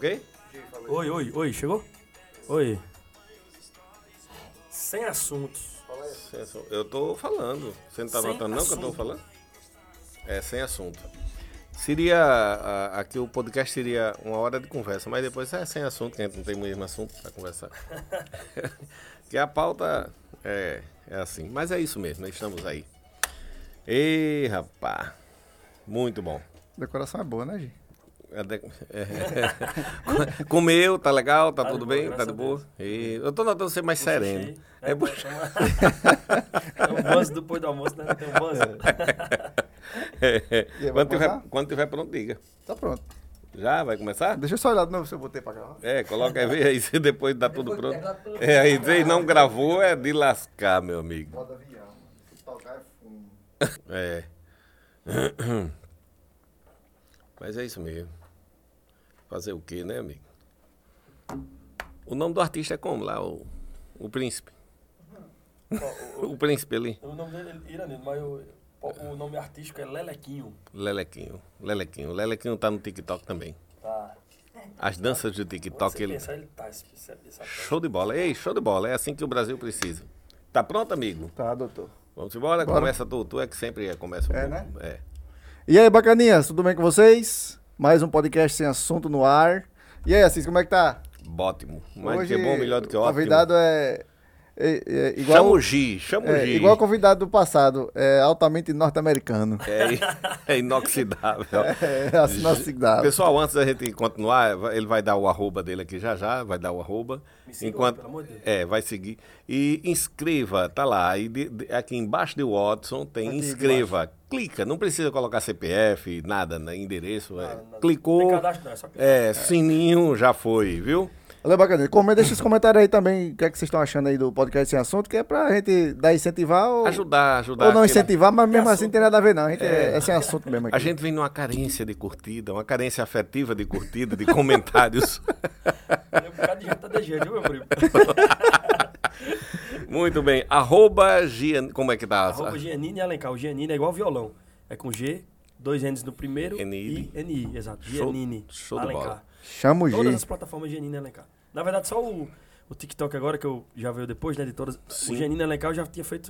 ok? Oi, chegou? Oi. Sem assuntos. Eu tô falando. Você não tá notando não que eu tô falando? É, sem assunto. Seria, aqui o podcast seria uma hora de conversa, mas depois é sem assunto, que a gente não tem mesmo assunto para conversar. Que a pauta é assim, mas é isso mesmo, nós estamos aí. Ei, rapaz, muito bom. A decoração é boa, né, Gi? Comeu, tá legal, tá tudo bem, tá de boa. E eu tô notando ser mais sereno. É bucha. É um buzz depois do almoço, né? Tem um buzz. Quando tiver pronto, diga. Tá pronto. Já? Vai começar? Deixa eu só olhar de novo se eu botei pra gravar. É, coloca aí, vê aí se depois dá tudo pronto. É, aí se não gravou, é de lascar, meu amigo. Moda avião. Tocar é fumo. É. Mas é isso mesmo. Fazer o quê, né, amigo? O nome do artista é como lá? O príncipe. O príncipe ali. O nome dele é Iranino, mas o nome artístico é Lelequinho. Lelequinho tá no TikTok também. Tá. As danças do TikTok, ele tá. Show de bola. Ei, show de bola. É assim que o Brasil precisa. Tá pronto, amigo? Tá, doutor. Vamos embora? Bora. Começa tu é que sempre começa o povo. Né? É. E aí, bacaninhas, tudo bem com vocês? Mais um podcast sem assunto no ar. E aí, Assis, como é que tá? Ótimo. Mas hoje, que bom, melhor do que ótimo. O convidado é igual... Chama o Gi. Igual o convidado do passado, é altamente norte-americano. É inoxidável. É inoxidável. Pessoal, antes da gente continuar, ele vai dar o arroba dele aqui já, vai dar o arroba. Me siga, pelo amor de Deus. É, vai seguir. E inscreva, tá lá. E aqui embaixo do Watson tem aqui inscreva. Embaixo. Clica, não precisa colocar CPF, nada, né? Endereço. Nada. Clicou. Tem cadastro, não, é só clicar. Sininho, já foi, viu? Olha, bacana. Deixa os comentários aí também, o que é que vocês estão achando aí do podcast sem assunto, que é pra gente dar incentivar ou... Ajudar. Ou não incentivar, mas mesmo assim não tem nada a ver, não. A gente é sem assunto mesmo aqui. A gente vem numa carência de curtida, uma carência afetiva de curtida, de comentários. Um bocado de gente tá DG, viu, meu primo? Muito bem. Como é que dá? Arroba Gianinni Alencar. O Gianinni é igual violão. É com G, 2 N's no primeiro e N-I, exato. Gianinni Alencar. Chama o G. Todas as plataformas Gianinni Alencar. Na verdade, só o TikTok agora, que eu já veio depois, né, de todas. Sim. O Gianinni Alencar eu já tinha feito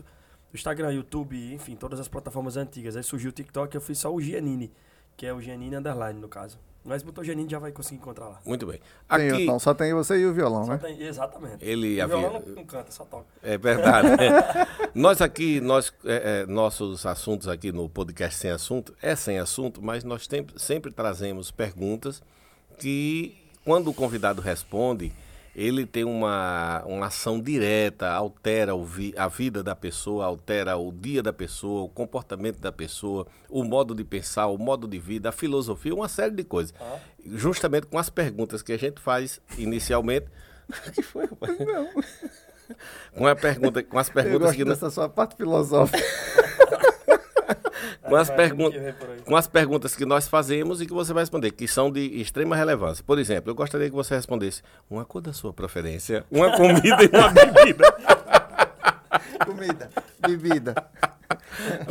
o Instagram, YouTube, enfim, todas as plataformas antigas. Aí surgiu o TikTok e eu fiz só o Gianinni, que é o Gianinni Underline, no caso. Mas botou o Gianinni já vai conseguir encontrar lá. Muito bem. Aqui, então, só tem você e o violão, só né? Tem, exatamente. O violão não canta, só toca. É verdade. Nossos assuntos aqui no podcast sem assunto, mas nós sempre trazemos perguntas que, quando o convidado responde, ele tem uma ação direta, altera a vida da pessoa, altera o dia da pessoa, o comportamento da pessoa, o modo de pensar, o modo de vida, a filosofia, uma série de coisas. Ah. Justamente com as perguntas que a gente faz inicialmente. O que foi, rapaz? Não. Com as perguntas. Eu gosto dessa sua parte filosófica. Com as perguntas que nós fazemos e que você vai responder, que são de extrema relevância. Por exemplo, eu gostaria que você respondesse uma cor da sua preferência, uma comida e uma bebida. Comida, bebida.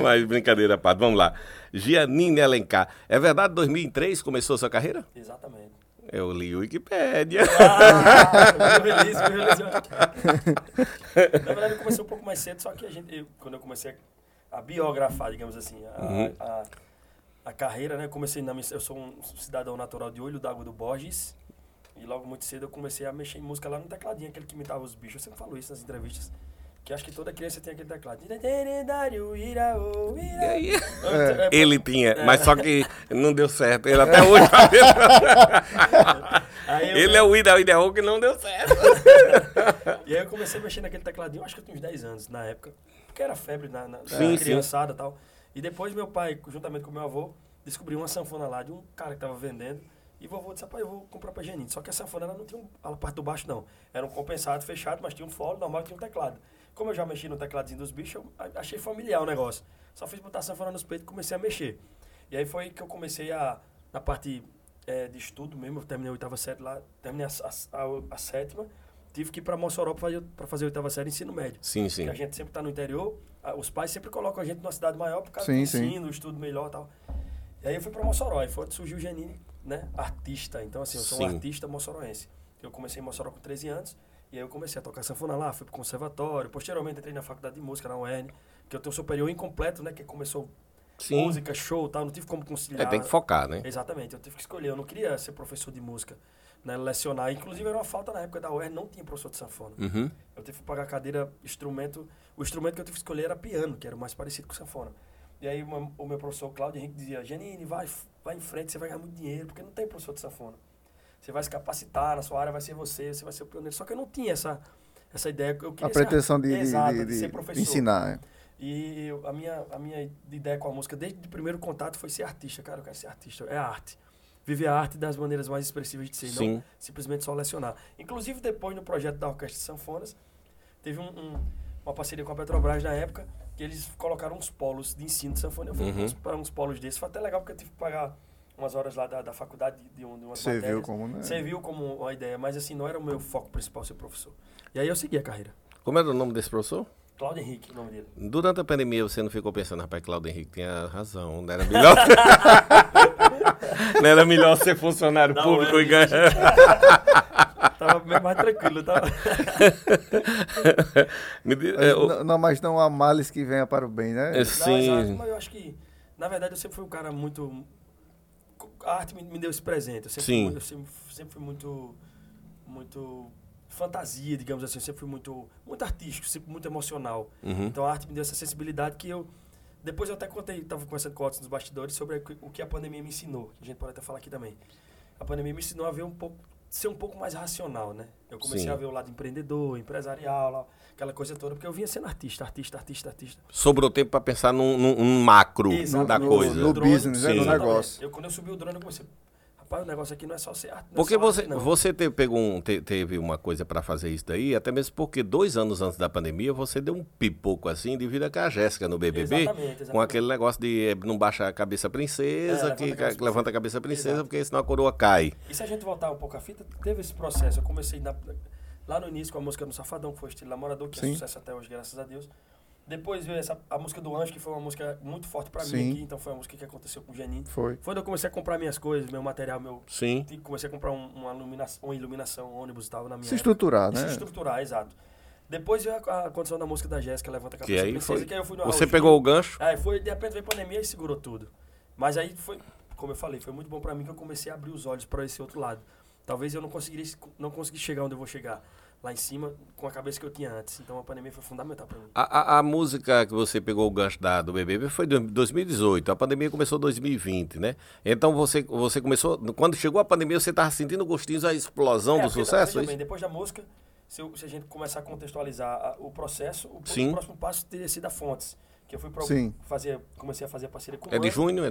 Mas brincadeira, padre. Vamos lá. Gianinni Alencar. É verdade, 2003 começou a sua carreira? Exatamente. Eu li o Wikipédia. Muito feliz. Na verdade, eu comecei um pouco mais cedo, só que quando eu comecei a biografar, digamos assim, a carreira, né? Eu sou um cidadão natural de Olho d'Água do Borges, e logo muito cedo eu comecei a mexer em música lá no tecladinho, aquele que imitava os bichos. Eu sempre falo isso nas entrevistas, que acho que toda criança tem aquele teclado. Ele tinha, mas só que não deu certo. Ele até hoje... Ele é o Iraú que não deu certo. E aí eu comecei a mexer naquele tecladinho, acho que eu tinha uns 10 anos na época, que era febre na criançada e tal. E depois meu pai, juntamente com meu avô, descobriu uma sanfona lá de um cara que tava vendendo. E vovô disse, rapaz, eu vou comprar pra Gianinni. Só que a sanfona, ela não tinha a parte do baixo, não. Era um compensado, fechado, mas tinha um fole, normal, tinha um teclado. Como eu já mexi no tecladinho dos bichos, eu achei familiar o negócio. Só fiz botar a sanfona nos peitos e comecei a mexer. E aí foi que eu comecei na parte de estudo mesmo. Eu terminei a 8ª série lá, terminei a 7ª. Tive que ir para Mossoró para fazer a 8ª série, ensino médio. Sim, sim. Porque a gente sempre está no interior, os pais sempre colocam a gente numa cidade maior por causa do ensino, o estudo melhor e tal. E aí eu fui para Mossoró, e foi onde surgiu o Gianinni, né, artista. Então, assim, eu sou um artista mossoroense. Eu comecei em Mossoró com 13 anos, e aí eu comecei a tocar sanfona lá, fui pro conservatório, posteriormente entrei na faculdade de música, na UERN, que eu tenho superior incompleto, né, que começou música, show e tal, não tive como conciliar. É, tem que focar, né? Exatamente, eu tive que escolher, eu não queria ser professor de música, né, lecionar. Inclusive, era uma falta na época da UERN, não tinha professor de sanfona. Uhum. Eu tive que pagar a cadeira, instrumento, o instrumento que eu tive que escolher era piano, que era o mais parecido com sanfona. E aí o meu professor, Claudio Henrique, dizia, Gianinni, vai em frente, você vai ganhar muito dinheiro, porque não tem professor de sanfona. Você vai se capacitar, na sua área vai ser você vai ser o pioneiro. Só que eu não tinha essa ideia. Eu queria a pretensão de ser professor. Ensinar. É. E a minha ideia com a música, desde o primeiro contato, foi ser artista. Cara, eu quero ser artista. É a arte. Viver a arte das maneiras mais expressivas de ser, não simplesmente só lecionar. Inclusive, depois, no projeto da Orquestra de Sanfonas, teve uma parceria com a Petrobras na época, que eles colocaram uns polos de ensino de sanfona. Eu fui para uns polos desses. Foi até legal, porque eu tive que pagar umas horas lá da faculdade de umas matérias. Serviu como, né? Serviu como uma ideia, mas assim, não era o meu foco principal ser professor. E aí eu segui a carreira. Como era o nome desse professor? Claudio Henrique, o nome dele. Durante a pandemia você não ficou pensando, rapaz, Claudio Henrique tem a razão, não era melhor... não era melhor ser funcionário público e ganhar... Tava mais tranquilo, tava... Não, mas não há males que venha para o bem, né? Sim. Não, mas eu acho que, na verdade, eu sempre fui um cara muito... A arte me deu esse presente. Eu sempre fui muito fantasia, digamos assim. Eu sempre fui muito artístico, sempre muito emocional. Uhum. Então a arte me deu essa sensibilidade que eu... Depois eu até contei, estava conversando com o Otto nos bastidores sobre o que a pandemia me ensinou. A gente pode até falar aqui também. A pandemia me ensinou a ver ser um pouco mais racional, né? Eu comecei a ver o lado empreendedor, empresarial, aquela coisa toda, porque eu vinha sendo artista. Sobrou tempo para pensar num macro. Exatamente, da coisa. No drone, business, no negócio. Quando eu subi o drone, eu comecei, rapaz, o negócio aqui não é só ser arte. Porque você teve uma coisa para fazer isso daí, até mesmo porque 2 anos antes da pandemia, você deu um pipoco assim, devido a que a Jéssica no BBB, exatamente. Com aquele negócio de não baixa a cabeça princesa, levanta a cabeça princesa, exato. Porque senão a coroa cai. E se a gente voltar um pouco a fita, teve esse processo. Eu comecei lá no início com a música do Safadão, que foi o estilo namorador, que é sucesso até hoje, graças a Deus. Depois veio a música do Anjo, que foi uma música muito forte pra mim aqui, então foi a música que aconteceu com o Gianinni. Foi quando eu comecei a comprar minhas coisas, meu material, comecei a comprar uma iluminação, um ônibus e tal, na minha época. Estruturar, né? Se estruturar, exato. Depois veio a condição da música da Jéssica, Levanta a Cabeça Princesa, que aí eu fui no Você pegou o gancho? É, de repente veio a pandemia e segurou tudo. Mas aí foi, como eu falei, foi muito bom pra mim que eu comecei a abrir os olhos pra esse outro lado. Talvez eu não consegui chegar onde eu vou chegar. Lá em cima, com a cabeça que eu tinha antes. Então, a pandemia foi fundamental para mim. A música que você pegou o gancho do BBB foi em 2018. A pandemia começou em 2020, né? Então, você começou... Quando chegou a pandemia, você estava sentindo gostinhos, a explosão do sucesso? Também, depois da música, se a gente começar a contextualizar o processo, o próximo passo teria sido a Fontes. Que eu fui comecei a fazer a parceria com o É de junho, a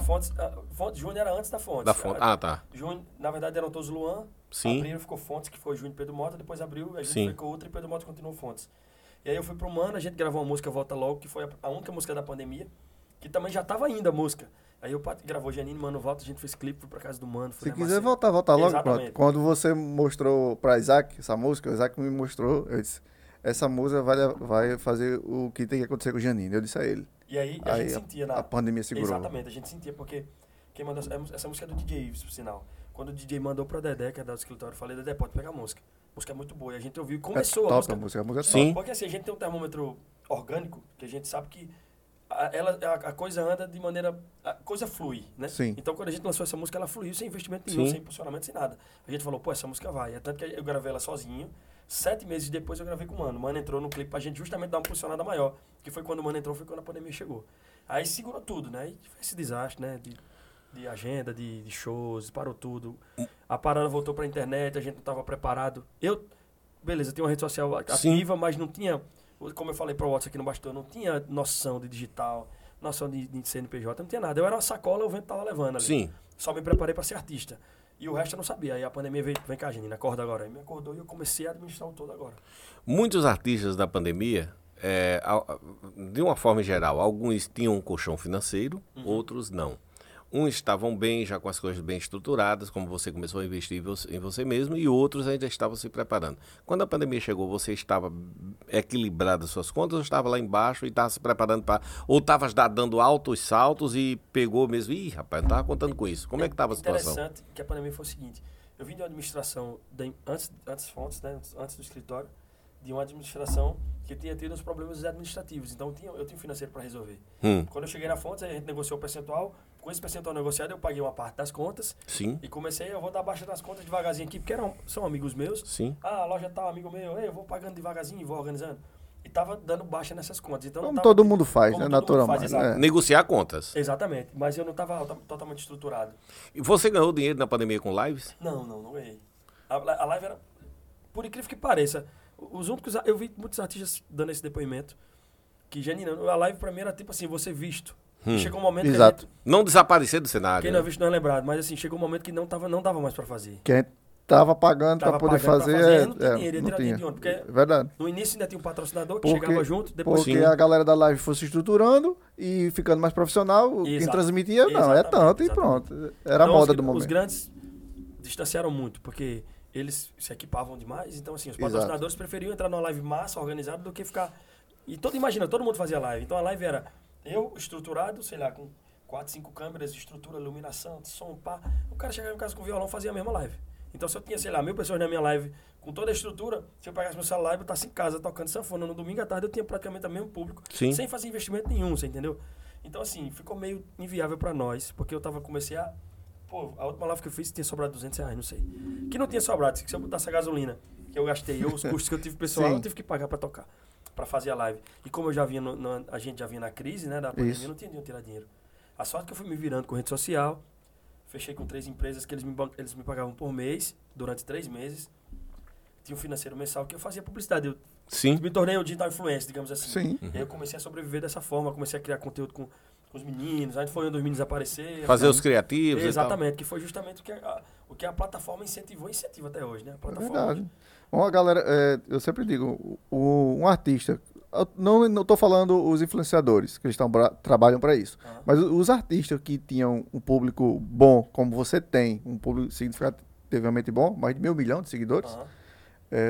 Fontes? Não, a Fontes, junho era antes da Fontes. Tá. Junho, na verdade, eram todos Luan. Abril ficou Fontes, que foi Junho e Pedro Mota, depois abril, a gente ficou outra e Pedro Mota continuou Fontes. E aí eu fui pro Mano, a gente gravou uma música, Volta Logo, que foi a única música da pandemia, que também já tava ainda a música. Aí o Pato gravou Gianinni, Mano Volta, a gente fez clipe, foi pra casa do Mano. Se quiser voltar logo, Pato. Quando você mostrou pra Isaac essa música, o Isaac me mostrou, eu disse... Essa música vai fazer o que tem que acontecer com o Gianinni, eu disse a ele. E aí a gente sentia... A pandemia segurou. Exatamente, a gente sentia, porque quem mandou essa música é do DJ Ives, por sinal. Quando o DJ mandou pra Dedé, que é da do escritório, eu falei, Dedé, pode pegar a música. A música é muito boa, e a gente ouviu e começou a música. Sim. Porque assim, a gente tem um termômetro orgânico, que a gente sabe que a coisa anda de maneira... A coisa flui, né? Sim. Então, quando a gente lançou essa música, ela fluiu sem investimento nenhum, sem impulsionamento, sem nada. A gente falou, pô, essa música vai. É tanto que eu gravei ela sozinho. 7 meses depois eu gravei com o Mano. O Mano entrou no clipe pra gente justamente dar uma impulsionada maior. Que foi quando o Mano entrou, foi quando a pandemia chegou. Aí segurou tudo, né? E foi esse desastre, né? De agenda, de shows, parou tudo. A parada voltou pra internet, a gente não tava preparado. Eu tenho uma rede social ativa, mas não tinha... Como eu falei pra Watson aqui no bastidor, não tinha noção de digital, noção de CNPJ, não tinha nada. Eu era uma sacola, o vento tava levando ali. Sim. Só me preparei pra ser artista. E o resto eu não sabia. Aí a pandemia veio, vem cá, Gianinni, acorda agora. Aí me acordou e eu comecei a administrar o todo agora. Muitos artistas da pandemia, de uma forma geral, alguns tinham um colchão financeiro, outros não. Uns estavam bem, já com as coisas bem estruturadas, como você começou a investir em você mesmo, e outros ainda estavam se preparando. Quando a pandemia chegou, você estava equilibrado as suas contas, ou estava lá embaixo e estava se preparando para... Ou estava dando altos saltos e pegou mesmo... Ih, rapaz, não estava contando com isso. Como é que estava a situação? Interessante que a pandemia foi o seguinte. Eu vim de uma administração, antes do escritório, de uma administração que tinha tido uns problemas administrativos. Então, eu tinha financeiro para resolver. Quando eu cheguei na Fontes, a gente negociou o percentual. Com esse percentual negociado, eu paguei uma parte das contas. Sim. E comecei, eu vou dar baixa nas contas devagarzinho aqui, porque são amigos meus. Sim. Ah, a loja tá, amigo meu, eu vou pagando devagarzinho, vou organizando. E tava dando baixa nessas contas. Então, como todo mundo faz, né? Naturalmente. É. Negociar contas. Exatamente. Mas eu não tava totalmente estruturado. E você ganhou dinheiro na pandemia com lives? Não ganhei. A live era, por incrível que pareça, eu vi muitos artistas dando esse depoimento, que genuíno, a live pra mim era tipo assim, você visto. Chegou um momento exato. Que não desaparecer do cenário. Quem não é visto não é lembrado, mas assim, chegou um momento que não dava mais para fazer. Quem tava pagando para poder fazer, não tinha. Porque verdade. No início ainda tinha um patrocinador que chegava junto, depois porque a galera da live foi se estruturando e ficando mais profissional, exato. Quem transmitia não, é tanto exatamente. E pronto. Era então, a moda do momento. Os grandes distanciaram muito, porque eles se equipavam demais, então assim, os patrocinadores exato. Preferiam entrar numa live massa, organizada, do que ficar... E imagina, todo mundo fazia live, então a live era... Eu, estruturado, sei lá, com 4, 5 câmeras, estrutura, iluminação, som, pá. O cara chegava em casa com violão, fazia a mesma live. Então, se eu tinha, sei lá, 1000 pessoas na minha live, com toda a estrutura, se eu pegasse meu celular e botasse em casa tocando sanfona no domingo à tarde, eu tinha praticamente o mesmo público, sim. Sem fazer investimento nenhum, você entendeu? Então, assim, ficou meio inviável pra nós, porque eu comecei a... Pô, a última live que eu fiz tinha sobrado R$200, não sei. Que não tinha sobrado, se eu botasse a gasolina que eu gastei, ou os custos que eu tive pessoal, sim. Eu tive que pagar pra tocar. Para fazer a live. E como eu já vinha a gente já vinha na crise, né, da pandemia, eu não tinha dinheiro tirar dinheiro. A sorte que eu fui me virando com rede social, fechei com 3 empresas que eles me pagavam por mês, durante 3 meses. Tinha um financeiro mensal que eu fazia publicidade. Eu sim. Me tornei um digital influencer, digamos assim. Sim. Uhum. E aí eu comecei a sobreviver dessa forma, comecei a criar conteúdo com os meninos, aí foi onde os meninos apareceram. Fazer os criativos. Exatamente, e tal. Que foi justamente o que a plataforma incentivou e incentiva até hoje, né? A plataforma. É verdade. Bom, galera, eu sempre digo, um artista, não estou falando os influenciadores, que eles trabalham para isso, mas os artistas que tinham um público bom, como você tem, um público significativamente bom, mais de 1 milhão de seguidores,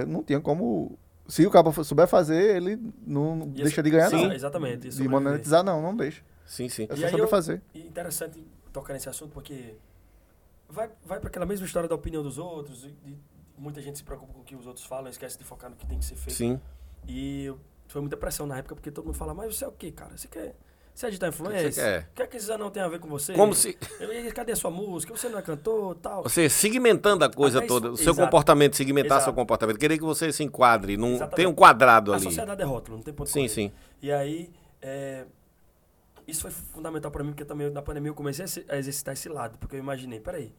não tinha como... Se o cara souber fazer, ele não deixa de ganhar, sim, não. Exatamente. Isso de monetizar, não deixa. Sim, sim. É só saber fazer. E interessante tocar nesse assunto, porque vai para aquela mesma história da opinião dos outros, muita gente se preocupa com o que os outros falam, esquece de focar no que tem que ser feito. Sim. E foi muita pressão na época, porque todo mundo fala, mas você é o quê, cara? Você é digital influencer? O que é que isso não tem a ver com você? Como se... Cadê a sua música? Você não é cantor, tal? Você segmentando a coisa toda, o seu comportamento, segmentar seu comportamento. Querer que você se enquadre, tem um quadrado ali. A sociedade é rótulo, não tem ponto de correr. Sim, sim. E aí, isso foi fundamental pra mim, porque também na pandemia eu comecei a exercitar esse lado, porque eu imaginei, peraí,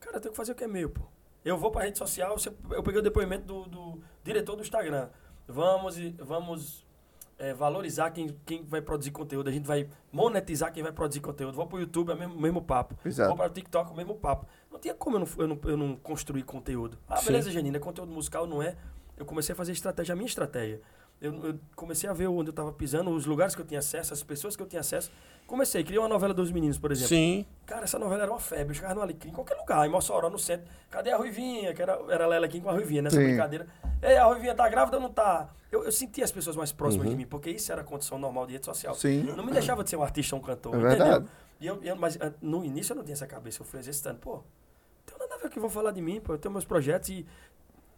cara, eu tenho que fazer o que é meu, pô. Eu vou para a rede social, eu peguei o depoimento do diretor do Instagram. Vamos valorizar quem vai produzir conteúdo, a gente vai monetizar quem vai produzir conteúdo. Vou para o YouTube, é o mesmo papo. Exato. Vou para o TikTok, é o mesmo papo. Não tinha como eu não construir conteúdo. Ah, beleza, Janina, conteúdo musical não é. Eu comecei a fazer estratégia, a minha estratégia. Eu comecei a ver onde eu estava pisando, os lugares que eu tinha acesso, as pessoas que eu tinha acesso. Comecei, criei uma novela dos meninos, por exemplo. Sim. Cara, essa novela era uma febre. Eu chegava no Alecrim, em qualquer lugar, em Mossoró, no centro. Cadê a Ruivinha? Que era a Lelequinho com a Ruivinha, nessa brincadeira. Ei, a Ruivinha tá grávida ou não tá? Eu sentia as pessoas mais próximas de mim, porque isso era a condição normal de rede social. Sim. Não me deixava de ser um artista ou um cantor, entendeu? E mas no início eu não tinha essa cabeça, eu fui exercitando. Pô, não tem nada a ver que vão falar de mim, pô. Eu tenho meus projetos e...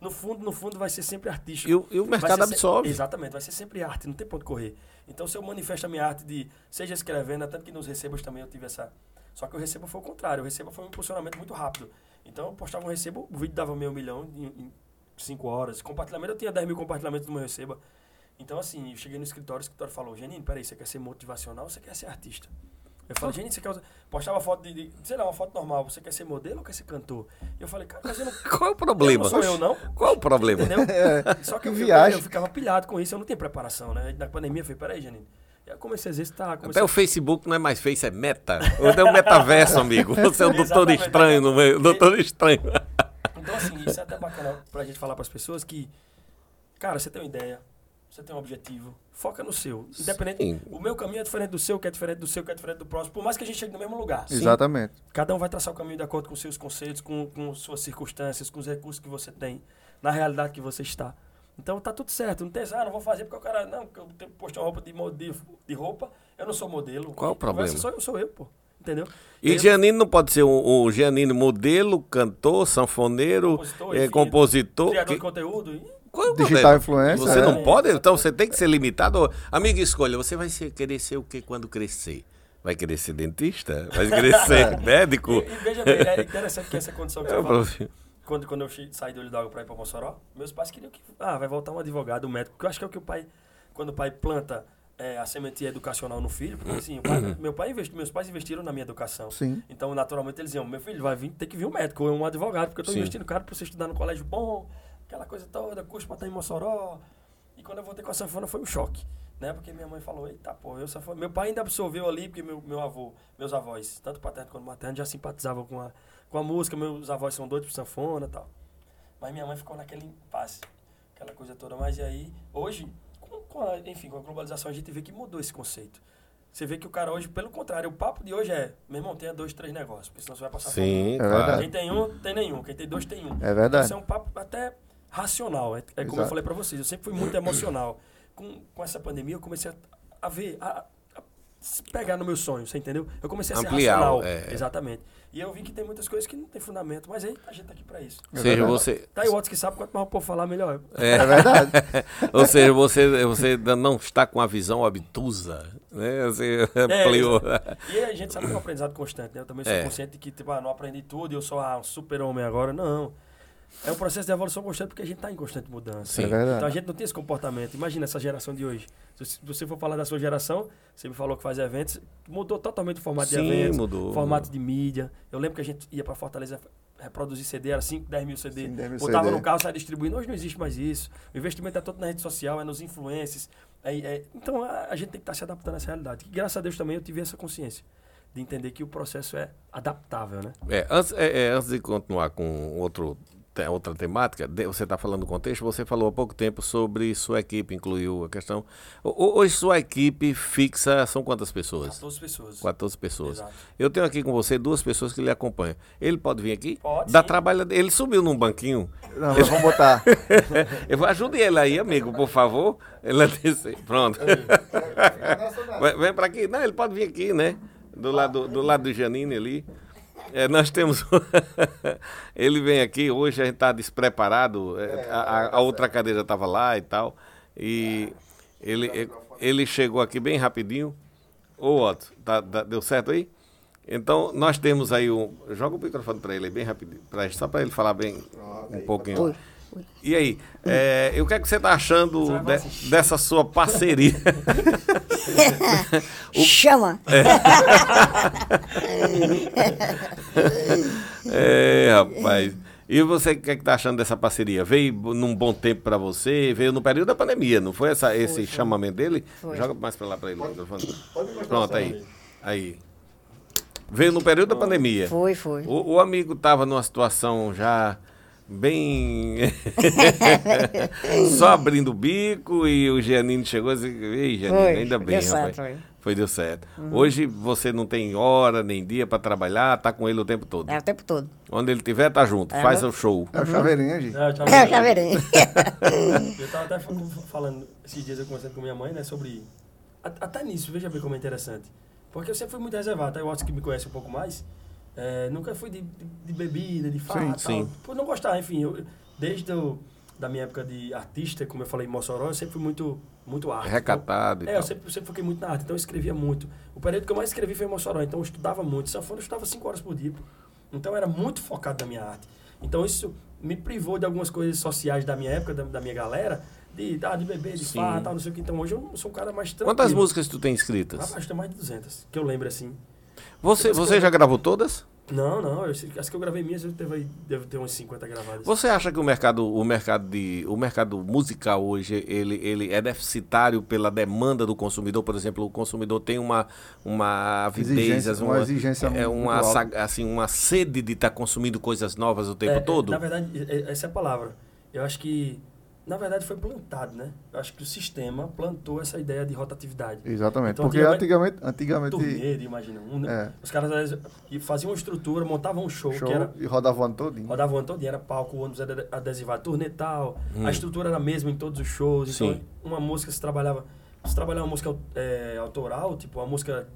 No fundo, vai ser sempre artístico. E o mercado absorve. Exatamente, vai ser sempre arte, não tem ponto de correr. Então, se eu manifesto a minha arte seja escrevendo, tanto que nos recebos também eu tive essa... Só que o recebo foi o contrário, o recebo foi um impulsionamento muito rápido. Então, eu postava um recebo, o vídeo dava meio milhão em 5 horas. Compartilhamento, eu tinha 10 mil compartilhamentos no meu receba. Então, assim, eu cheguei no escritório, o escritório falou, Gianinni, peraí, você quer ser motivacional ou você quer ser artista? Eu falei, Gianinni, você quer usar... Postava foto sei lá, uma foto normal. Você quer ser modelo ou quer ser cantor? E eu falei, cara, mas eu não... Qual é o problema? Eu não sou eu, não. Qual é o problema? Entendeu? Só que eu ficava pilhado com isso. Eu não tenho preparação, né? Na pandemia, eu falei, peraí, Gianinni. Eu comecei a exercitar. Até o Facebook não é mais Face, é Meta. Hoje é um metaverso, amigo. Você é um doutor estranho no meio. Doutor estranho. Então, assim, isso é até bacana pra gente falar pras pessoas que... Cara, você tem uma ideia. Você tem um objetivo. Foca no seu. Independente. Sim. O meu caminho é diferente do seu, que é diferente do seu, que é diferente do próximo. Por mais que a gente chegue no mesmo lugar. Sim? Exatamente. Cada um vai traçar o caminho de acordo com seus conceitos, com suas circunstâncias, com os recursos que você tem, na realidade que você está. Então tá tudo certo. Não tem essa, ah, não vou fazer porque o cara... Não, porque eu tenho que postar uma roupa de roupa. Eu não sou modelo. Qual o problema? Só eu sou eu, pô. Entendeu? E Gianinni não pode ser um Gianinni modelo, cantor, sanfoneiro, compositor, enfim, compositor criador de conteúdo, digital influencer. Você não pode, então você tem que ser limitado. Amiga, escolha, você vai querer ser o que quando crescer? Vai querer ser dentista? Vai querer ser médico? E veja bem, é interessante que essa condição que você falou. Quando eu saí do Olho d'Água para ir para Mossoró, meus pais queriam que... Ah, vai voltar um advogado, um médico, porque eu acho que é o que o pai... Quando o pai planta... a sementinha educacional no filho, porque assim, meus pais investiram na minha educação. Sim. Então, naturalmente, eles diziam, meu filho, vai vir, tem que vir um médico ou um advogado, porque eu estou investindo caro para você estudar no colégio bom, aquela coisa toda, curso para estar em Mossoró. E quando eu voltei com a sanfona, foi um choque, né? Porque minha mãe falou, eita, pô, eu sanfona... Meu pai ainda absorveu ali, porque meus avós, tanto paterno quanto materno, já simpatizavam com a música, meus avós são doidos por sanfona e tal. Mas minha mãe ficou naquele impasse, aquela coisa toda. Mas e aí, hoje... com a globalização, a gente vê que mudou esse conceito. Você vê que o cara hoje, pelo contrário, o papo de hoje é, meu irmão, tenha 2, 3 negócios, porque senão você vai passar fome. Claro. Quem tem um, tem nenhum. Quem tem 2, tem um. É verdade. Isso é um papo até racional. É como eu falei pra vocês, eu sempre fui muito emocional. Com essa pandemia, eu comecei a ver, a se pegar no meu sonho, você entendeu? Eu comecei a ampliar, ser racional. É. Exatamente. E eu vi que tem muitas coisas que não tem fundamento, mas aí a gente tá aqui pra isso. Ou seja, você... Tá aí o outro que sabe, quanto mais o povo falar, melhor. É verdade. Ou seja, você não está com a visão obtusa, né? Você ampliou. E a gente sabe que é um aprendizado constante, né? Eu também sou consciente de que, tipo, não aprendi tudo e eu sou um super-homem agora. Não. É um processo de evolução constante porque a gente está em constante mudança. Sim. É verdade. Então a gente não tem esse comportamento. Imagina essa geração de hoje. Se você for falar da sua geração, você me falou que faz eventos, mudou totalmente o formato de eventos. Sim, mudou. Formato de mídia. Eu lembro que a gente ia para Fortaleza reproduzir CD, era 5, 10 mil CD. Botava no carro, saia distribuindo. Hoje não existe mais isso. O investimento é todo na rede social, é nos influencers. Então a gente tem que estar se adaptando a essa realidade. E, graças a Deus também eu tive essa consciência de entender que o processo é adaptável, né? Antes de continuar com outra temática, você está falando do contexto, você falou há pouco tempo sobre sua equipe, incluiu a questão... Hoje sua equipe fixa, são quantas pessoas? 14 pessoas. 14 pessoas. Exato. Eu tenho aqui com você 2 pessoas que lhe acompanham. Ele pode vir aqui? Pode. Dá trabalho, ele subiu num banquinho. Não, nós vamos botar. Ajude ele aí, amigo, por favor. Ele disse, pronto. Vem para aqui. Não, ele pode vir aqui, né? Do lado do Gianinni ali. Nós temos... Ele vem aqui, hoje a gente está despreparado, a outra cadeira estava lá e tal, e ele chegou aqui bem rapidinho. Ô, Otto, deu certo aí? Então, nós temos aí um... Joga o microfone para ele aí, bem rapidinho, só para ele falar bem um pouquinho. E aí, o que é que você está achando dessa sua parceria? Chama! Rapaz. E você, o que é que está achando dessa parceria? Veio num bom tempo para você? Veio no período da pandemia, não foi esse chamamento dele? Foi. Joga mais para lá para ele. Pode pronto, aí. Veio no período da pandemia. Foi. O amigo estava numa situação já... bem... só abrindo o bico e o Gianinni chegou e disse, ei, Gianinni, ainda bem, rapaz. Foi, deu certo. Uhum. Hoje você não tem hora nem dia para trabalhar, tá com ele o tempo todo. É, o tempo todo. Onde ele estiver, tá junto, faz o show. É o chaveirinho, gente. É o chaveirinho. Eu tava até falando, esses dias eu conversando com minha mãe, né, sobre... Até nisso, veja bem como é interessante. Porque eu sempre fui muito reservado, tá? Eu acho que me conhece um pouco mais. Nunca fui de bebida, de farra, tal. Por não gostar, enfim, desde da minha época de artista, como eu falei, em Mossoró, eu sempre fui muito arte. Recatado então, e tal. Eu sempre foquei muito na arte, então eu escrevia muito. O período que eu mais escrevi foi em Mossoró, então eu estudava muito. Sanfona eu estudava 5 horas por dia, então eu era muito focado na minha arte. Então isso me privou de algumas coisas sociais da minha época, da minha galera, de beber, de farra, tal, não sei o que. Então hoje eu sou um cara mais tranquilo. Quantas músicas tu tem escritas? Rapaz, eu tenho mais de 200, que eu lembro assim. Você já gravou todas? Não. As que eu gravei minhas, eu devo ter umas 50 gravadas. Você acha que o mercado musical hoje, ele é deficitário pela demanda do consumidor? Por exemplo, o consumidor tem uma avidez, exigência uma sede de estar consumindo coisas novas o tempo todo? Na verdade, essa é a palavra. Eu acho que na verdade, foi plantado, né? Acho que o sistema plantou essa ideia de rotatividade. Exatamente. Então, porque antigamente... Turneiro, imagina. Os caras faziam uma estrutura, montavam um show que era... E rodavam todinho. Rodavam todinho. Era palco, ônibus adesivado, turnê tal. A estrutura era a mesma em todos os shows. Sim. Então, uma música se trabalhava... Se trabalhar uma música autoral, tipo a música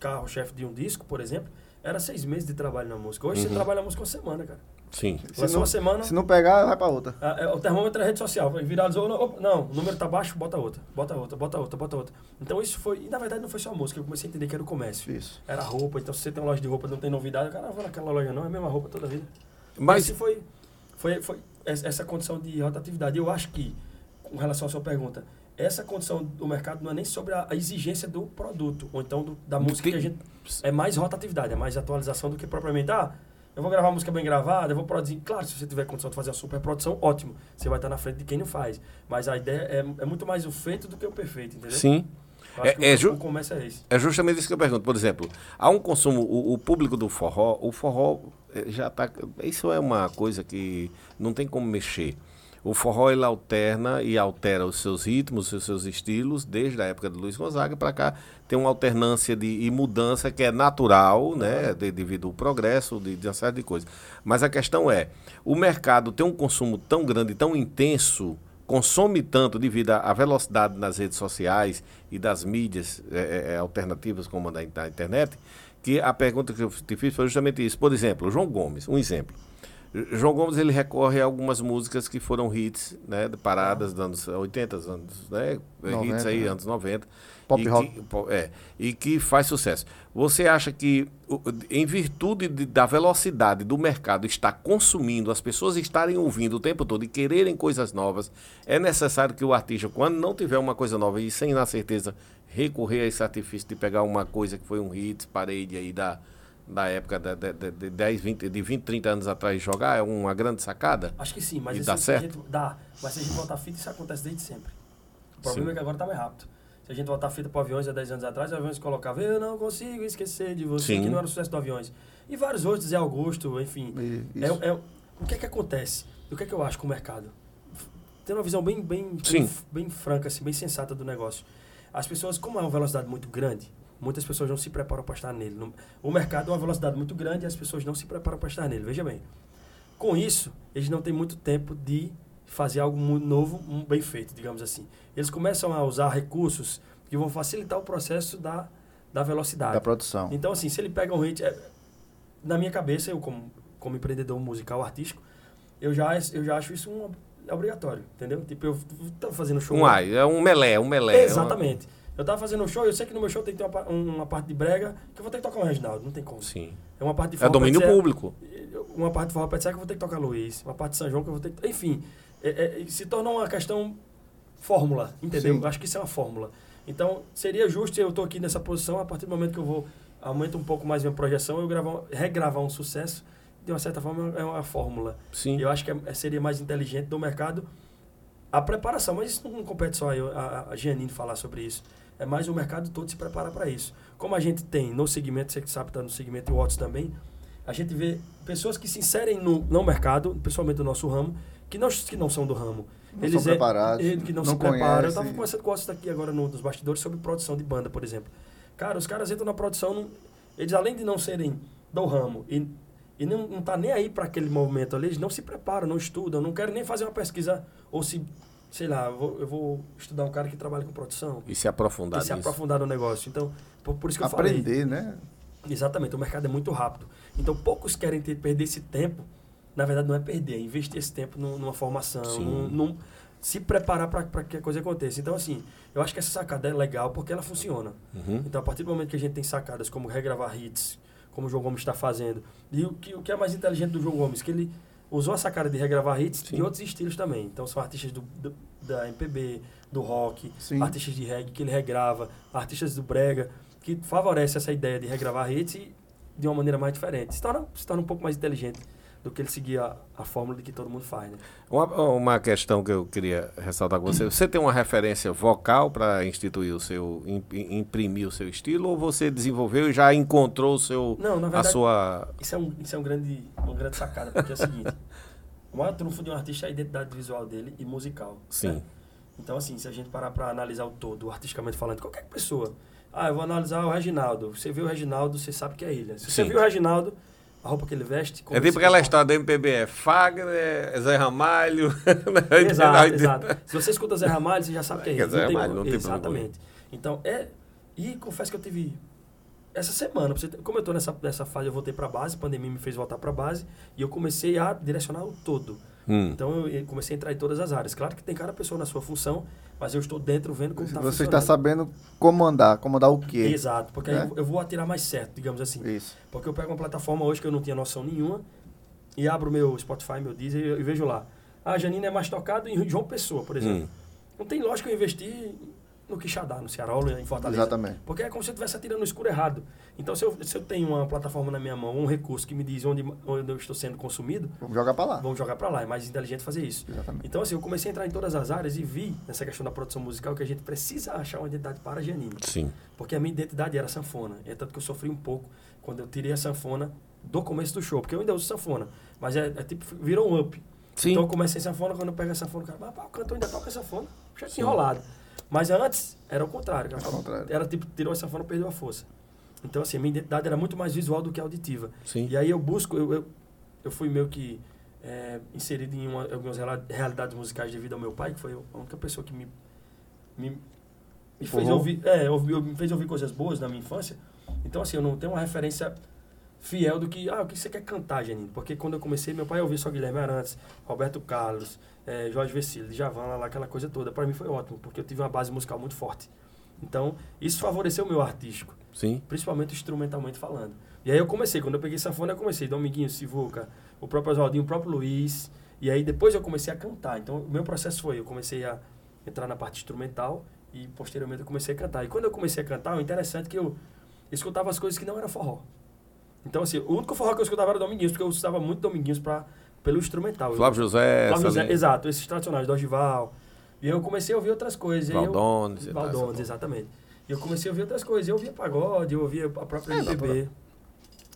carro-chefe de um disco, por exemplo, era 6 meses de trabalho na música. Hoje você trabalha a música uma semana, cara. Sim. Se não pegar, vai pra outra. O termômetro é a rede social. Viralizou, não, o número tá baixo, bota outra. Então isso foi, e na verdade não foi só a música, eu comecei a entender que era o comércio. Isso. Era roupa, então se você tem uma loja de roupa e não tem novidade, o cara não vai naquela loja não, é a mesma roupa toda a vida. Mas isso foi essa condição de rotatividade. Eu acho que, com relação à sua pergunta, essa condição do mercado não é nem sobre a exigência do produto, ou então da música que a gente... É mais rotatividade, é mais atualização do que propriamente... eu vou gravar uma música bem gravada, eu vou produzir... Claro, se você tiver condição de fazer uma super produção, ótimo. Você vai estar na frente de quem não faz. Mas a ideia é muito mais o feito do que o perfeito, entendeu? Sim. Eu acho que o comércio é esse. É justamente isso que eu pergunto. Por exemplo, há um consumo... O público do forró... O forró já está... Isso é uma coisa que não tem como mexer. O forró, ele alterna e altera os seus ritmos, os seus estilos, desde a época de Luiz Gonzaga para cá, tem uma alternância e mudança que é natural, né, devido ao progresso, de uma série de coisas. Mas a questão é, o mercado tem um consumo tão grande, tão intenso, consome tanto devido à velocidade nas redes sociais e das mídias alternativas como a da internet, que a pergunta que eu te fiz foi justamente isso. Por exemplo, João Gomes, um exemplo. João Gomes, ele recorre a algumas músicas que foram hits, né, paradas dos anos 80, anos, né, 90, hits aí, anos 90. Pop rock. E que faz sucesso. Você acha que, em virtude da velocidade do mercado estar consumindo, as pessoas estarem ouvindo o tempo todo e quererem coisas novas, é necessário que o artista, quando não tiver uma coisa nova e sem, na certeza, recorrer a esse artifício de pegar uma coisa que foi um hit, parede aí da época de 20, 30 anos atrás jogar, é uma grande sacada? Acho que sim, mas isso dá certo? Mas se a gente botar fita, isso acontece desde sempre. O problema é que agora está mais rápido. Se a gente botar fita para Aviões há 10 anos atrás, os Aviões colocavam "Eu não consigo esquecer de você", que não era o sucesso do Aviões. E vários outros, Zé Augusto, enfim. O que é que acontece? O que é que eu acho com o mercado? Tendo uma visão bem franca, assim, bem sensata do negócio. As pessoas, como é uma velocidade muito grande, muitas pessoas não se preparam para estar nele. O mercado é uma velocidade muito grande e as pessoas não se preparam para estar nele. Veja bem, com isso, eles não têm muito tempo de fazer algo muito novo, bem feito, digamos assim. Eles começam a usar recursos que vão facilitar o processo da velocidade. Da produção. Então, assim, se ele pega um hit... na minha cabeça, eu como empreendedor musical, artístico, eu já acho isso obrigatório, entendeu? Tipo, eu estou fazendo show... Um melé. Exatamente. Eu tava fazendo um show e eu sei que no meu show tem que ter uma parte de brega, que eu vou ter que tocar o Reginaldo, não tem como. Sim. É uma parte de forró, domínio público. Uma parte de forró pé-de-serra que eu vou ter que tocar Luiz, uma parte de São João que eu vou ter que... Enfim, se tornou uma questão fórmula, entendeu? Sim. Eu acho que isso é uma fórmula. Então, seria justo, eu tô aqui nessa posição, a partir do momento que eu vou aumentar um pouco mais minha projeção, eu regravar um sucesso, de uma certa forma é uma fórmula. Sim. Eu acho que seria mais inteligente do mercado a preparação, mas isso não compete só eu, a Gianinni falar sobre isso. É mais o mercado todo se prepara para isso. Como a gente tem no segmento, você que sabe está no segmento e o Otis também, a gente vê pessoas que se inserem no mercado, principalmente do nosso ramo, que não são do ramo. Eles são preparados, que não se preparam. Eu estava conversando com o Otis daqui agora nos bastidores sobre produção de banda, por exemplo. Cara, os caras entram na produção, eles além de não serem do ramo e não tá nem aí para aquele movimento ali, eles não se preparam, não estudam, não querem nem fazer uma pesquisa ou se... Sei lá, eu vou estudar um cara que trabalha com produção. E se aprofundar nisso. E se aprofundar no negócio. Então, por isso que eu falei. Aprender, né? Exatamente, o mercado é muito rápido. Então, poucos querem perder esse tempo. Na verdade, não é perder, é investir esse tempo numa formação. Se preparar para que a coisa aconteça. Então, assim, eu acho que essa sacada é legal porque ela funciona. Então, a partir do momento que a gente tem sacadas como regravar hits, como o João Gomes está fazendo. E o que é mais inteligente do João Gomes? Que ele... usou essa cara de regravar hits de outros estilos também. Então, são artistas da MPB, do rock, artistas de reggae que ele regrava, artistas do brega, que favorece essa ideia de regravar hits de uma maneira mais diferente. Se torna um pouco mais inteligente do que ele seguir a fórmula de que todo mundo faz, né? Uma questão que eu queria ressaltar com você. Você tem uma referência vocal para instituir imprimir o seu estilo, ou você desenvolveu e já encontrou o seu... Não, na verdade, isso é uma grande sacada, porque é o seguinte, uma trufa de um artista é a identidade visual dele e musical. Sim. Né? Então, assim, se a gente parar para analisar o todo, artisticamente falando, qualquer pessoa... Ah, eu vou analisar o Reginaldo. Você vê o Reginaldo, você sabe que é ele. Se você viu o Reginaldo, a roupa que ele veste... É tipo aquela história da MPB, é Fagner, é Zé Ramalho... Exato, exato. Se você escuta Zé Ramalho, você já sabe que é ele. É Zé Ramalho, não tem problema. Exatamente. Então, é... E confesso que eu tive... Essa semana, como eu estou nessa fase, eu voltei para a base, a pandemia me fez voltar para a base, e eu comecei a direcionar o todo. Então, eu comecei a entrar em todas as áreas. Claro que tem cada pessoa na sua função, mas eu estou dentro vendo como está funcionando. Você está sabendo comandar o quê? Exato, porque aí eu vou atirar mais certo, digamos assim. Isso. Porque eu pego uma plataforma hoje que eu não tinha noção nenhuma, e abro meu Spotify, meu Deezer, e vejo lá. A Gianinni é mais tocada em João Pessoa, por exemplo. Não tem lógica eu investir... no Quixadá, no Ceará, em Fortaleza. Exatamente. Porque é como se eu estivesse atirando no escuro errado. Então, se eu tenho uma plataforma na minha mão, um recurso que me diz onde eu estou sendo consumido... Vamos jogar para lá. Vamos jogar para lá. É mais inteligente fazer isso. Exatamente. Então, assim, eu comecei a entrar em todas as áreas e vi, nessa questão da produção musical, que a gente precisa achar uma identidade para a Gianinni. Sim. Porque a minha identidade era sanfona. É tanto que eu sofri um pouco quando eu tirei a sanfona do começo do show. Porque eu ainda uso sanfona. Mas é tipo, virou um up. Sim. Então, eu comecei sanfona, quando eu pego a sanfona, o cara, mas o cantor ainda toca sanfona. Já tinha enrolado. Mas antes, era o contrário. Era tipo, tirou a sanfona, perdeu a força. Então, assim, minha identidade era muito mais visual do que auditiva. Sim. E aí eu busco... Eu fui meio que inserido em algumas realidades musicais devido ao meu pai, que foi a única pessoa que me fez ouvir... me fez ouvir coisas boas na minha infância. Então, assim, eu não tenho uma referência fiel do que... Ah, o que você quer cantar, Gianinni? Porque quando eu comecei, meu pai ouvia só Guilherme Arantes, Roberto Carlos... Jorge Vecilio, Djavan, lá, aquela coisa toda. Para mim foi ótimo, porque eu tive uma base musical muito forte. Então, isso favoreceu o meu artístico. Sim. Principalmente instrumentalmente falando. E aí eu comecei, quando eu peguei sanfona, eu comecei Dominguinhos, Sivuca, o próprio Oswaldinho, o próprio Luiz. E aí depois eu comecei a cantar. Então, o meu processo foi, eu comecei a entrar na parte instrumental e posteriormente eu comecei a cantar. E quando eu comecei a cantar, o interessante é que eu escutava as coisas que não eram forró. Então, assim, o único forró que eu escutava era Dominguinhos, porque eu usava muito Dominguinhos pelo instrumental. Flávio José, exato, esses tradicionais, Dorival. E eu comecei a ouvir outras coisas. Valdones, exatamente. E eu comecei a ouvir outras coisas. Eu ouvia pagode, eu ouvia a própria MPB,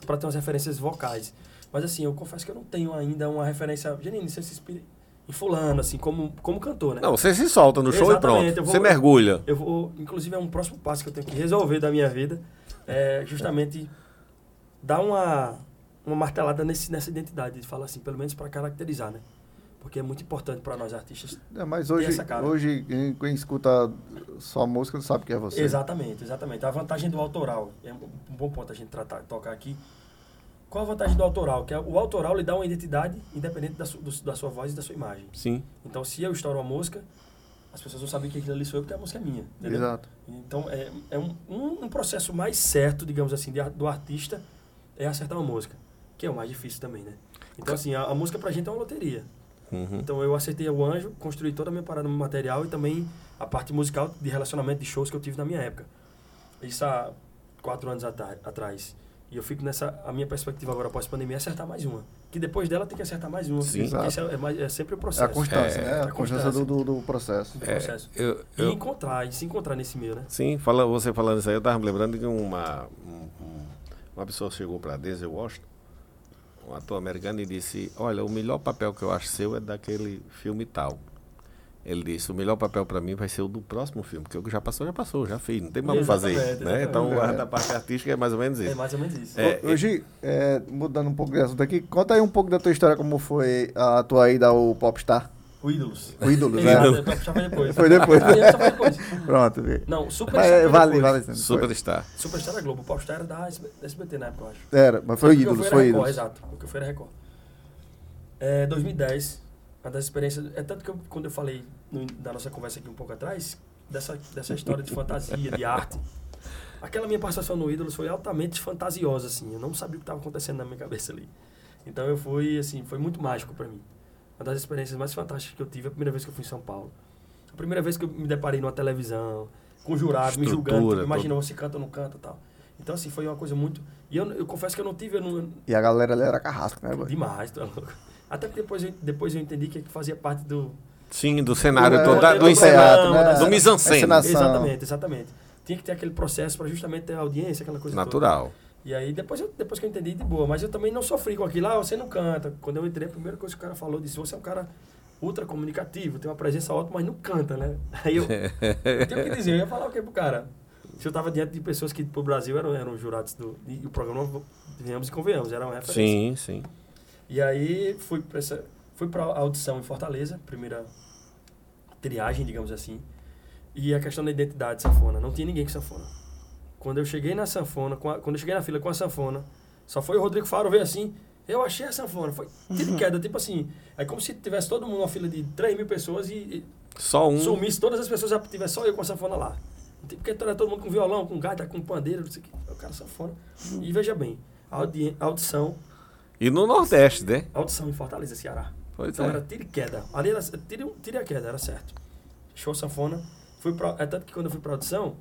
para ter umas referências vocais. Mas assim, eu confesso que eu não tenho ainda uma referência... Gianinni, você se inspira em fulano, assim, como cantor, né? Não, você se solta no show e pronto. Você mergulha. Eu vou, inclusive, é um próximo passo que eu tenho que resolver da minha vida. É justamente dar uma martelada nessa identidade, de falar assim, pelo menos para caracterizar, né? Porque é muito importante para nós artistas. Mas hoje, ter essa cara. Hoje quem escuta sua música não sabe que é você. Exatamente, exatamente. A vantagem do autoral, é um bom ponto a gente tocar aqui. Qual a vantagem do autoral? Que o autoral lhe dá uma identidade independente da sua voz e da sua imagem. Sim. Então, se eu estouro uma música, as pessoas vão saber que aquilo ali sou eu porque a música é minha. Entendeu? Exato. Então, é um processo mais certo, digamos assim, do artista é acertar uma música. Que é o mais difícil também, né? Então, assim, a música pra gente é uma loteria. Uhum. Então, eu acertei o Anjo, construí toda a minha parada no material e também a parte musical de relacionamento de shows que eu tive na minha época. Isso há 4 anos atrás. E eu fico nessa... A minha perspectiva agora, pós-pandemia, é acertar mais uma. Que depois dela tem que acertar mais uma. Sim, exato. Esse é sempre o processo. É a constância, né? A constância do processo. E se encontrar nesse meio, né? Sim, você falando isso aí, eu tava me lembrando de uma pessoa chegou pra Denzel Washington, um ator americano, e disse: olha, o melhor papel que eu acho seu é daquele filme tal. Ele disse: o melhor papel para mim vai ser o do próximo filme, porque o que já passou, já fiz, não tem mais o que fazer, né? Então a parte artística é mais ou menos isso. Hoje, mudando um pouco de assunto aqui, conta aí um pouco da tua história, como foi a tua ida ao Popstar. O Ídolos. Foi depois. Pronto. Não, Superstar. Superstar. Superstar era Globo. O Popstar era da SBT na época, eu acho. Era, mas foi o Ídolos. Foi Record, exato. Porque eu fui na Record. 2010, uma das experiências... É tanto que quando eu falei da nossa conversa aqui um pouco atrás, dessa história de fantasia, de arte, aquela minha participação no Ídolos foi altamente fantasiosa, assim. Eu não sabia o que estava acontecendo na minha cabeça ali. Então eu fui, assim, foi muito mágico para mim. Uma das experiências mais fantásticas que eu tive, a primeira vez que eu fui em São Paulo. A primeira vez que eu me deparei numa televisão, com jurado, me julgando, tipo, imaginou se canta ou não canta e tal. Então, assim, foi uma coisa muito... E eu confesso que eu não tive... E a galera ali era carrasco, né? Demais, tu é louco. Até que depois eu entendi que fazia parte do... Sim, do cenário, do cenário, né? Do mise-en-scène. Exatamente, exatamente. Tinha que ter aquele processo para justamente ter audiência, aquela coisa natural. Toda. Natural. E aí depois que eu entendi, de boa. Mas eu também não sofri com aquilo. Ah, você não canta. Quando eu entrei, a primeira coisa que o cara falou, disse, você é um cara ultra comunicativo, tem uma presença ótima, mas não canta, né? Aí eu tenho o que dizer, eu ia falar o quê pro cara? Se eu tava diante de pessoas que pro Brasil eram jurados do... E o programa, venhamos e convenhamos, era uma referência. Sim, sim. E aí fui pra audição em Fortaleza, primeira triagem, digamos assim. E a questão da identidade sanfona. Não tinha ninguém com sanfona. Quando eu cheguei na sanfona, quando eu cheguei na fila com a sanfona, só foi o Rodrigo Faro, veio assim, eu achei a sanfona. Foi tiro e queda, tipo assim. É como se tivesse todo mundo numa fila de 3 mil pessoas e só um sumisse todas as pessoas, já tivesse só eu com a sanfona lá. Porque era todo mundo com violão, com gaita, com pandeiro, não sei o que. O cara sanfona. E veja bem, audição. E no Nordeste, né? Audição em Fortaleza, Ceará. Pois então era tiro e queda. Ali era tiro e queda, era certo. Show sanfona. É tanto que quando eu fui pra audição,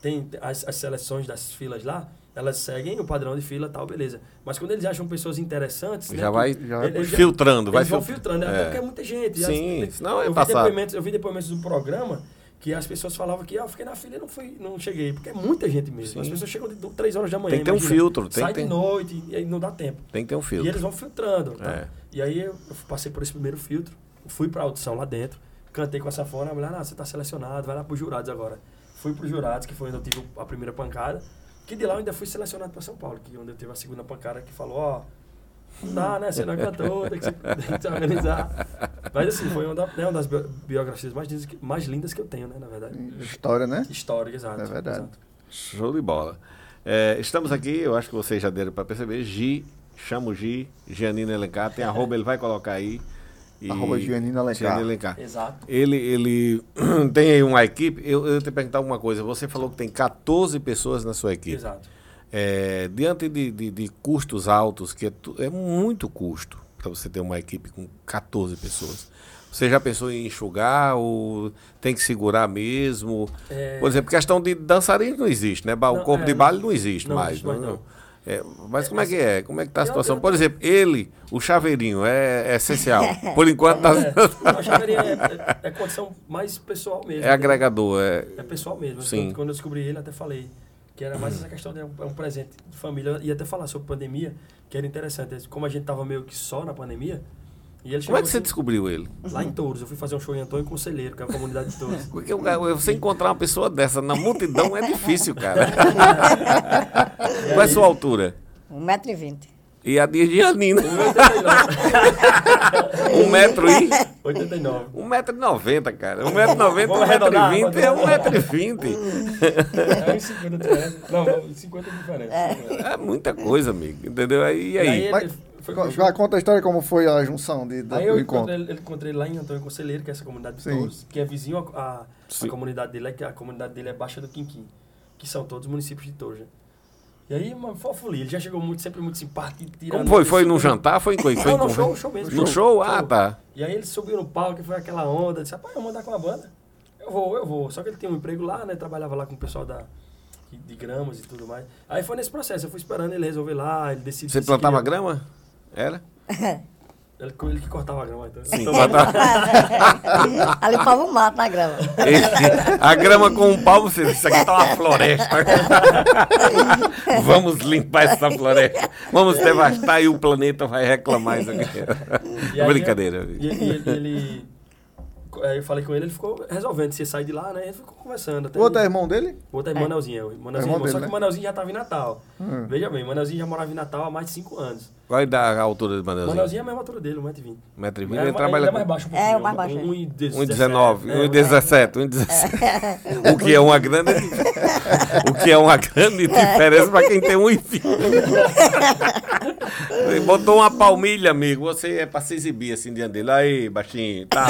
tem as seleções das filas lá, elas seguem o padrão de fila e tal, beleza. Mas quando eles acham pessoas interessantes... Já, né, vai, que, já vai eles filtrando. Eles vão filtrando, até porque é muita gente. Sim, senão é passado. Eu vi depoimentos do programa que as pessoas falavam que eu fiquei na fila e não cheguei, porque é muita gente mesmo. Sim. As pessoas chegam de 3 horas da manhã. Tem que ter um filtro. Sai de noite e aí não dá tempo. Tem que ter um filtro. E eles vão filtrando. Tá? É. E aí eu passei por esse primeiro filtro, fui pra audição lá dentro, cantei com a sanfona, a mulher, você tá selecionado, vai lá pros jurados agora. Fui pros jurados, que foi onde eu tive a primeira pancada, que de lá eu ainda fui selecionado pra São Paulo, que onde eu tive a segunda pancada, que falou, não dá, né, você não é cantor, tem que se organizar. Mas assim, foi uma das biografias mais lindas que eu tenho, né, na verdade. História, né? História, exato. É verdade. Exato. Show de bola. Estamos aqui, eu acho que vocês já deram pra perceber, Gianinni Alencar, tem arroba, ele vai colocar aí. Arroba Gianinni Alencar. Exato. Ele tem aí uma equipe. Eu te perguntar uma coisa. Você falou que tem 14 pessoas na sua equipe. Exato. Diante de custos altos, que é muito custo para você ter uma equipe com 14 pessoas. Você já pensou em enxugar ou tem que segurar mesmo? Por exemplo, questão de dançarino não existe, né? O corpo de baile não existe mais. Não. Mas como é que é? Como é que tá a situação? Por exemplo, o chaveirinho é essencial. Por enquanto tá... O chaveirinho é condição mais pessoal mesmo. É agregador. É pessoal mesmo. Sim. Quando eu descobri ele, até falei que era mais essa questão de um presente de família. E até falar sobre pandemia, que era interessante. Como a gente tava meio que só na pandemia... Como é que você descobriu ele? Lá em Touros. Eu fui fazer um show em Antônio Conselheiro, que é a comunidade de Touros. Porque você encontrar uma pessoa dessa na multidão é difícil, cara. Qual é a sua altura? 1,20m. E a de Gianinni? 1,89m. 1,90m, cara. 1,90m, 1,20m é 1,20m. É 1,50m. Não, 50 é diferente. É muita coisa, amigo. Entendeu? E aí? Conta a história como foi a junção do encontro. Eu encontrei lá em Antônio Conselheiro, que é essa comunidade de Touros, que é vizinho à comunidade dele, que a comunidade dele é Baixa do Quinquim, que são todos municípios de Toja. E aí, uma fofolia, ele já chegou sempre muito simpático. Como foi? Foi num jantar? Foi em coisa? Não, no show mesmo. No show? Tá. E aí ele subiu no palco, que foi aquela onda, disse, rapaz, eu vou andar com a banda. Eu vou. Só que ele tem um emprego lá, né, trabalhava lá com o pessoal de gramas e tudo mais. Aí foi nesse processo, eu fui esperando ele resolver lá, ele decidiu... Você plantava grama? Era? Ele que cortava a grama, então. Sim, cortava. Ali pava um mato na grama. A grama com um pau, você disse, isso aqui tá uma floresta. Vamos limpar essa floresta. Vamos devastar e o planeta vai reclamar isso aqui. Brincadeira. Eu falei com ele, ele ficou resolvendo. Se ia sair de lá, né? Ele ficou conversando. O outro é irmão dele? O outro é Manoelzinho. Só que o Manoelzinho já tava em Natal. Veja bem, o Manoelzinho já morava em Natal há mais de 5 anos. Qual é a altura do Manoelzinho? O Manoelzinho é a mesma altura dele, 1,20m. 1,20m, ele trabalha... Ele é mais baixo um pouquinho. É, o mais baixo. 1,19m, 1,17m. O que é uma grande... O que é uma grande diferença pra quem tem 1,20m. Botou uma palmilha, amigo. Você é pra se exibir assim diante dele. Aí, baixinho, tal.